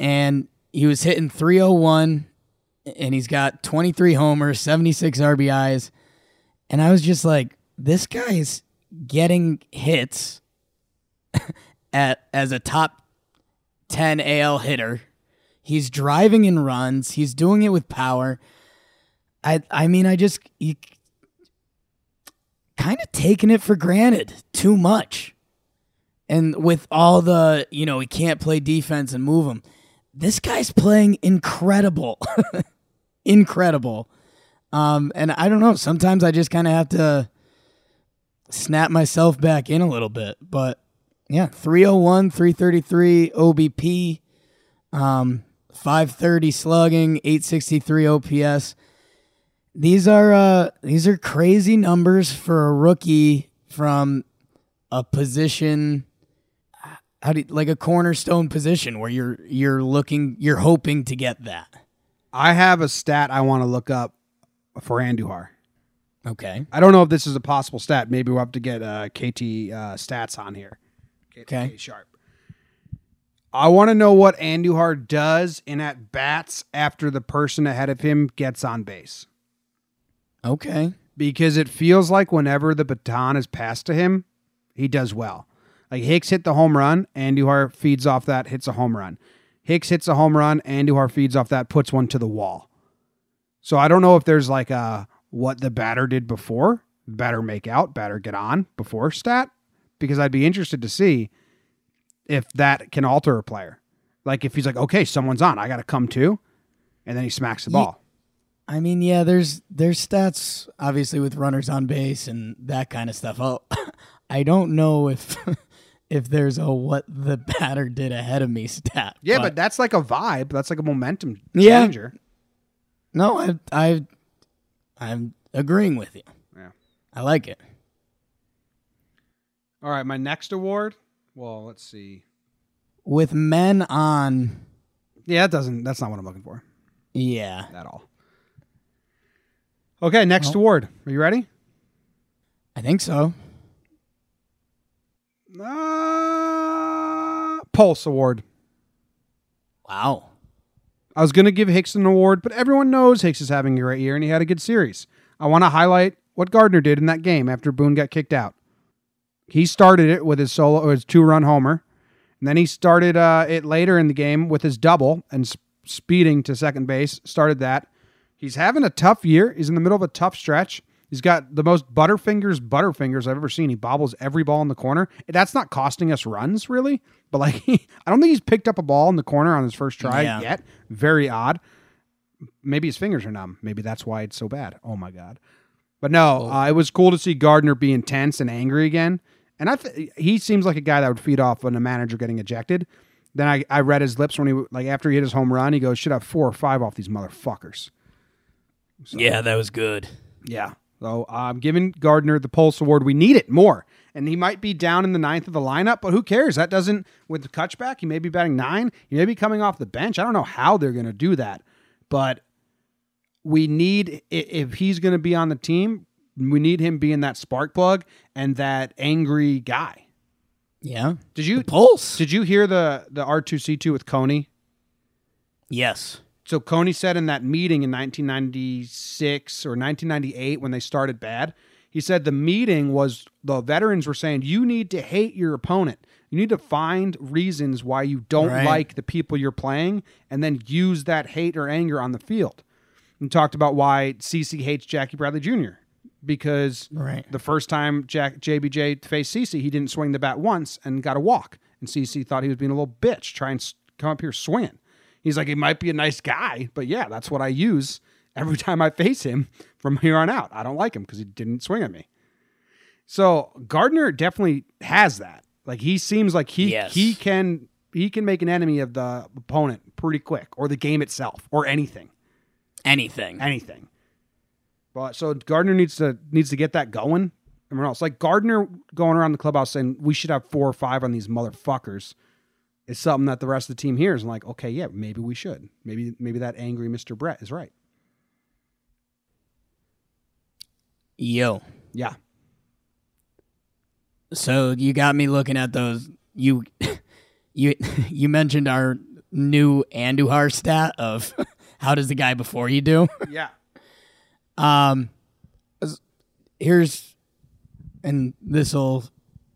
And he was hitting three oh one, and he's got twenty-three homers, seventy-six R B Is. And I was just like, this guy is getting hits at as a top ten A L hitter. He's driving in runs. He's doing it with power. I I mean, I just kind of taking it for granted too much. And with all the, you know, he can't play defense and move him. This guy's playing incredible. Incredible. Um, and I don't know. Sometimes I just kind of have to snap myself back in a little bit. But, yeah, three oh one, three thirty-three O B P, um, five thirty slugging, eight sixty-three O P S. These are uh, these are crazy numbers for a rookie from a position... How do you, like a cornerstone position where you're you're looking you're hoping to get that. I have a stat I want to look up for Andujar. Okay. I don't know if this is a possible stat. Maybe we'll have to get uh, K T uh, stats on here. Okay. K T Sharp. I want to know what Andujar does in at-bats after the person ahead of him gets on base. Okay. Because it feels like whenever the baton is passed to him, he does well. Like Hicks hit the home run, Andujar feeds off that, hits a home run. Hicks hits a home run, Andujar feeds off that, puts one to the wall. So I don't know if there's like a what the batter did before, batter make out, batter get on before stat, because I'd be interested to see if that can alter a player. Like if he's like, okay, someone's on, I got to come to, and then he smacks the ball. I mean, yeah, there's there's stats, obviously, with runners on base and that kind of stuff. I'll, I don't know if... If there's a what the batter did ahead of me stat. Yeah, but, but that's like a vibe. That's like a momentum changer. Yeah. No, I, I, I'm agreeing with you. Yeah. I like it. All right, my next award. Well, let's see. With men on. Yeah, that doesn't. That's not what I'm looking for. Yeah. At all. Okay, next well, award. Are you ready? I think so. Uh, Pulse Award. Wow. I was going to give Hicks an award, but everyone knows Hicks is having a great year, and he had a good series. I want to highlight what Gardner did in that game after Boone got kicked out. He started it with his solo, or his two-run homer, and then he started uh, it later in the game with his double and sp- speeding to second base, started that. He's having a tough year. He's in the middle of a tough stretch. He's got the most butterfingers, butterfingers I've ever seen. He bobbles every ball in the corner. That's not costing us runs, really. But, like, he, I don't think he's picked up a ball in the corner on his first try yeah. yet. Very odd. Maybe his fingers are numb. Maybe that's why it's so bad. Oh, my God. But, no, oh. uh, it was cool to see Gardner be intense and angry again. And I th- he seems like a guy that would feed off when a manager getting ejected. Then I, I read his lips when he, like, after he hit his home run, he goes, should have four or five off these motherfuckers. So, yeah, that was good. Yeah. So I'm um, giving Gardner the Pulse Award. We need it more. And he might be down in the ninth of the lineup, but who cares? That doesn't, with the Kutch back, he may be batting nine. He may be coming off the bench. I don't know how they're going to do that. But we need, if he's going to be on the team, we need him being that spark plug and that angry guy. Yeah. Did you, the Pulse. Did you hear the, the R two C two with Coney? Yes. So Coney said in that meeting in nineteen ninety-six or nineteen ninety-eight when they started bad, he said the meeting was the veterans were saying, you need to hate your opponent. You need to find reasons why you don't right. like the people you're playing and then use that hate or anger on the field. And talked about why C C hates Jackie Bradley Junior Because right. the first time Jack J B J faced C C, he didn't swing the bat once and got a walk. And C C thought he was being a little bitch, trying to come up here swinging. He's like, he might be a nice guy, but yeah, that's what I use every time I face him from here on out. I don't like him because he didn't swing at me. So Gardner definitely has that. Like he seems like he yes. he can he can make an enemy of the opponent pretty quick, or the game itself, or anything, anything, anything. But so Gardner needs to needs to get that going. Everyone else, like Gardner going around the clubhouse saying we should have four or five on these motherfuckers. It's something that the rest of the team hears and like, okay, yeah, maybe we should. Maybe maybe that angry Mister Brett is right. Yo. Yeah. So you got me looking at those. You you, you mentioned our new Andujar stat of how does the guy before you do? Yeah. um, Here's, and this'll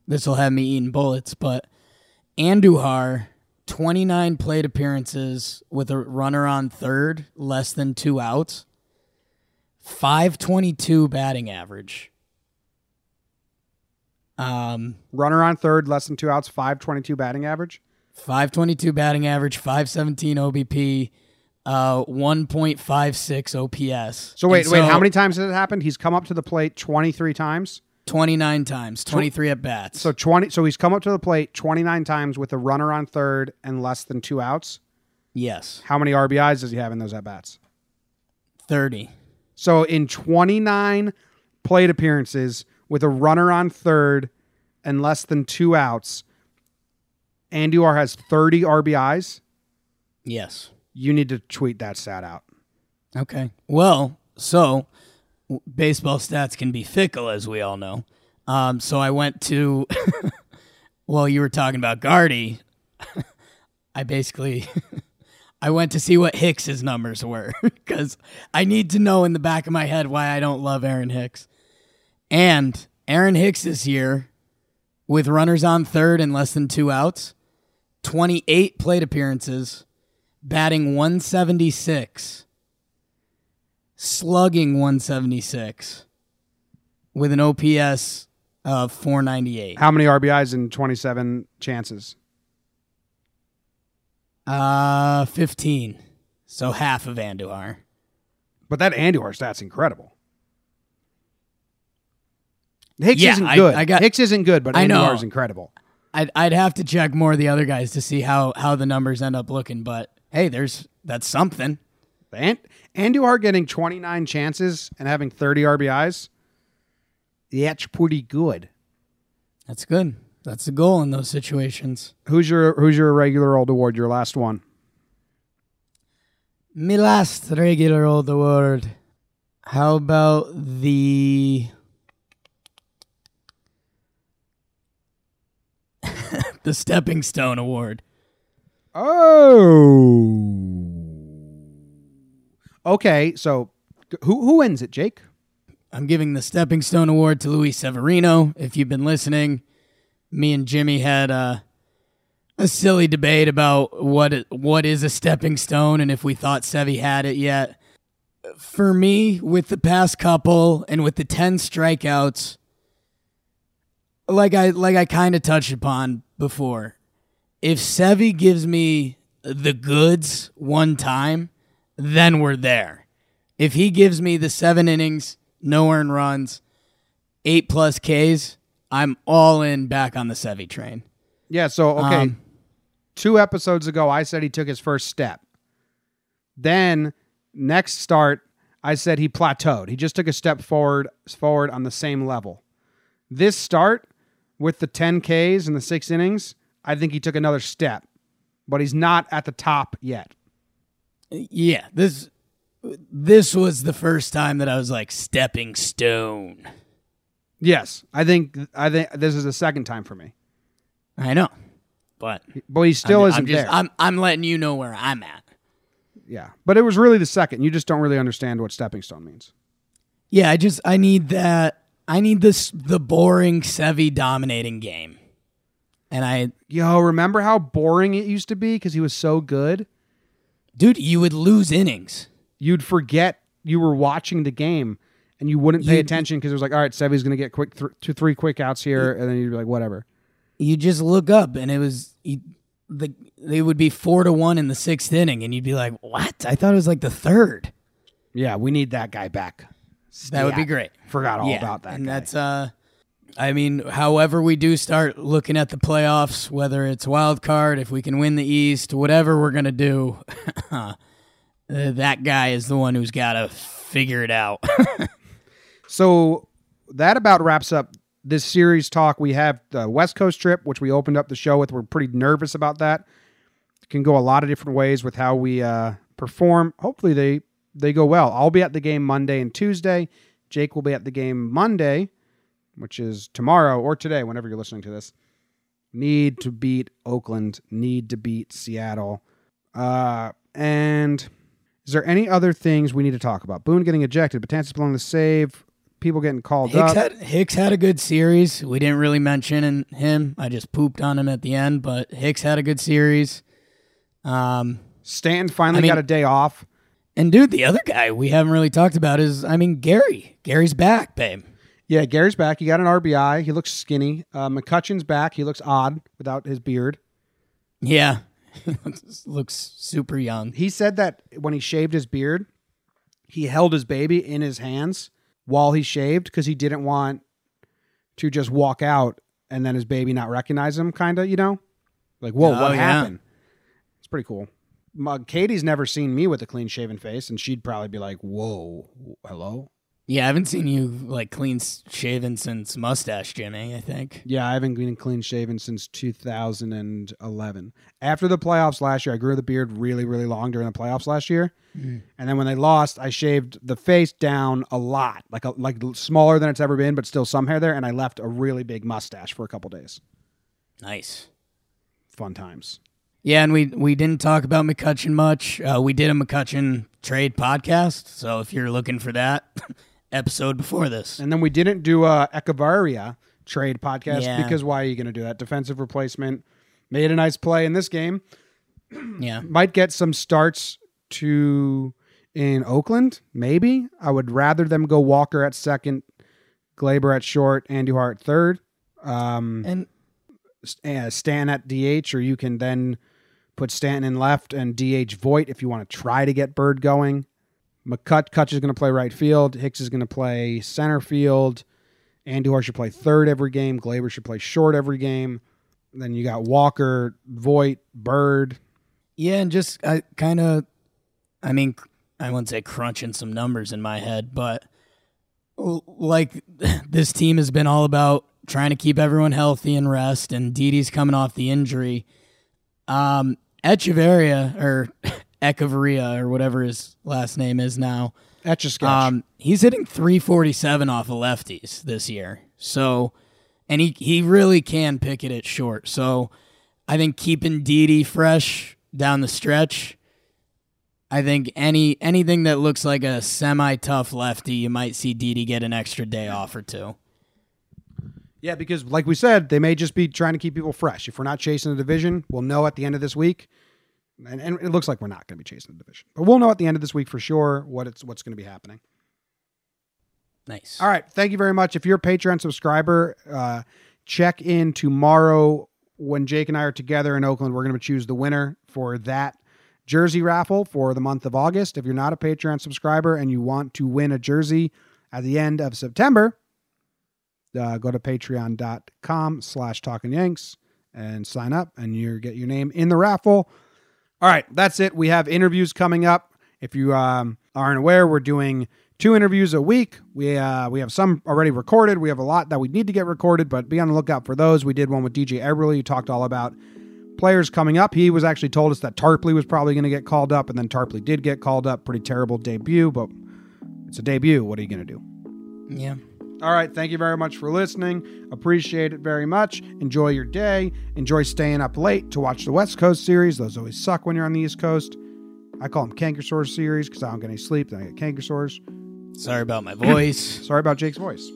this'll have me eating bullets, but Andujar, twenty-nine plate appearances with a runner on third, less than two outs, five twenty-two batting average. Um, runner on third, less than two outs, five twenty-two batting average? five twenty-two batting average, five seventeen O B P, uh, one point five six O P S. So wait, so, wait, how many times has it happened? He's come up to the plate twenty-three times? twenty-nine times, twenty-three at bats. So twenty. So he's come up to the plate twenty-nine times with a runner on third and less than two outs? Yes. How many R B Is does he have in those at bats? thirty. So in twenty-nine plate appearances with a runner on third and less than two outs, Andujar has thirty R B Is? Yes. You need to tweet that stat out. Okay. Well, so baseball stats can be fickle, as we all know. Um, so I went to, well, you were talking about Gardy. I basically, I went to see what Hicks's numbers were because I need to know in the back of my head why I don't love Aaron Hicks. And Aaron Hicks this year, with runners on third and less than two outs, twenty-eight plate appearances, batting one seventy-six, slugging one seventy-six, with an O P S of four ninety-eight. How many R B Is in twenty-seven chances? Uh, fifteen. So half of Andujar. But that Andujar stat's incredible. Hicks yeah, isn't good. I, I got, Hicks isn't good, but Andujar is incredible. I'd I'd have to check more of the other guys to see how, how the numbers end up looking, but hey, there's that's something. And Andujar getting twenty-nine chances and having thirty R B Is, that's pretty good. That's good. That's the goal in those situations. Who's your Who's your regular old award? Your last one. My last regular old award. How about the the Stepping Stone Award? Oh. Okay, so who who wins it, Jake? I'm giving the Stepping Stone Award to Luis Severino. If you've been listening, me and Jimmy had uh, a silly debate about what it, what is a stepping stone and if we thought Sevy had it yet. For me, with the past couple and with the ten strikeouts, like I like I kind of touched upon before, if Sevy gives me the goods one time, then we're there. If he gives me the seven innings, no earned runs, eight plus Ks, I'm all in back on the Sevy train. Yeah, so, okay. Um, Two episodes ago, I said he took his first step. Then, next start, I said he plateaued. He just took a step forward forward on the same level. This start, with the ten Ks and the six innings, I think he took another step. But he's not at the top yet. Yeah, this this was the first time that I was like, stepping stone. Yes, I think I think this is the second time for me. I know, but but he still I'm, isn't I'm just, there. I'm I'm letting you know where I'm at. Yeah, but it was really the second. You just don't really understand what stepping stone means. Yeah, I just I need that. I need this the boring Sevy dominating game. And I yo remember how boring it used to be because he was so good, dude. You would lose innings. You'd forget you were watching the game. And you wouldn't pay you, attention because it was like, all right, Sevy's going to get quick th- two, three quick outs here, and then you'd be like, whatever. You just look up, and it was you, the they would be four to one in the sixth inning, and you'd be like, what? I thought it was like the third. Yeah, we need that guy back. That yeah, would be great. Forgot all yeah, about that. And guy. that's, uh, I mean, however we do start looking at the playoffs, whether it's wild card, if we can win the East, whatever we're gonna do, that guy is the one who's got to figure it out. So that about wraps up this series talk. We have the West Coast trip, which we opened up the show with. We're pretty nervous about that. It can go a lot of different ways with how we uh, perform. Hopefully they, they go well. I'll be at the game Monday and Tuesday. Jake will be at the game Monday, which is tomorrow or today, whenever you're listening to this. Need to beat Oakland. Need to beat Seattle. Uh, and is there any other things we need to talk about? Boone getting ejected. Betances belong to save. People getting called Hicks up. Had, Hicks had a good series. We didn't really mention him. I just pooped on him at the end, but Hicks had a good series. Um, Stanton finally I mean, got a day off. And, dude, the other guy we haven't really talked about is, I mean, Gary. Gary's back, babe. Yeah, Gary's back. He got an R B I. He looks skinny. Uh, McCutchen's back. He looks odd without his beard. Yeah. He looks, looks super young. He said that when he shaved his beard, he held his baby in his hands while he shaved because he didn't want to just walk out and then his baby not recognize him, kind of, you know? Like, whoa, oh, what yeah. happened? It's pretty cool. My, Katie's never seen me with a clean-shaven face, and she'd probably be like, whoa, hello? Yeah, I haven't seen you like clean shaven since Mustache Jimmy, I think. Yeah, I haven't been clean shaven since two thousand eleven. After the playoffs last year, I grew the beard really, really long during the playoffs last year. Mm. And then when they lost, I shaved the face down a lot, like a, like smaller than it's ever been, but still some hair there. And I left a really big mustache for a couple days. Nice. Fun times. Yeah, and we, we didn't talk about McCutchen much. Uh, we did a McCutchen trade podcast, so if you're looking for that... episode before this. And then we didn't do a Hechavarría trade podcast yeah. because why are you going to do that? Defensive replacement. Made a nice play in this game. Yeah. Might get some starts to in Oakland, maybe. I would rather them go Walker at second, Gleyber at short, Andy Hart at third. Um, and uh, Stan at D H, or you can then put Stanton in left and D H Voit if you want to try to get Bird going. McCutchen is going to play right field. Hicks is going to play center field. Andujar should play third every game. Gleyber should play short every game. Then you got Walker, Voit, Bird. Yeah, and just I kind of, I mean, I wouldn't say crunching some numbers in my head, but like this team has been all about trying to keep everyone healthy and rest, and Didi's coming off the injury. Um, Hechavarría, or... Hechavarría, or whatever his last name is now. Etch-a-sketch. Um, he's hitting three forty-seven off of lefties this year. So, and he, he really can pick it at short. So, I think keeping Didi fresh down the stretch, I think any anything that looks like a semi-tough lefty, you might see Didi get an extra day off or two. Yeah, because like we said, they may just be trying to keep people fresh. If we're not chasing the division, we'll know at the end of this week. And, and it looks like we're not going to be chasing the division. But we'll know at the end of this week for sure what it's what's going to be happening. Nice. All right. Thank you very much. If you're a Patreon subscriber, uh, check in tomorrow when Jake and I are together in Oakland. We're going to choose the winner for that jersey raffle for the month of August. If you're not a Patreon subscriber and you want to win a jersey at the end of September, uh, go to patreon.com slash Talkin' Yanks and sign up, and you get your name in the raffle. All right, that's it. We have interviews coming up. If you um, aren't aware, we're doing two interviews a week. We uh, we have some already recorded. We have a lot that we need to get recorded, but be on the lookout for those. We did one with D J Eberle, who talked all about players coming up. He was actually told us that Tarpley was probably going to get called up, and then Tarpley did get called up. Pretty terrible debut, but it's a debut. What are you going to do? Yeah. All right, thank you very much for listening. Appreciate it very much. Enjoy your day. Enjoy staying up late to watch the West Coast series. Those always suck when you're on the East Coast. I call them canker sores series because I don't get any sleep. Then I get canker sores. Sorry about my voice. Sorry about Jake's voice.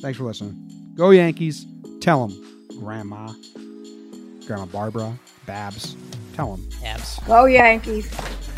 Thanks for listening. Go Yankees. Tell them, Grandma, Grandma Barbara, Babs. Tell them. Babs. Go Yankees.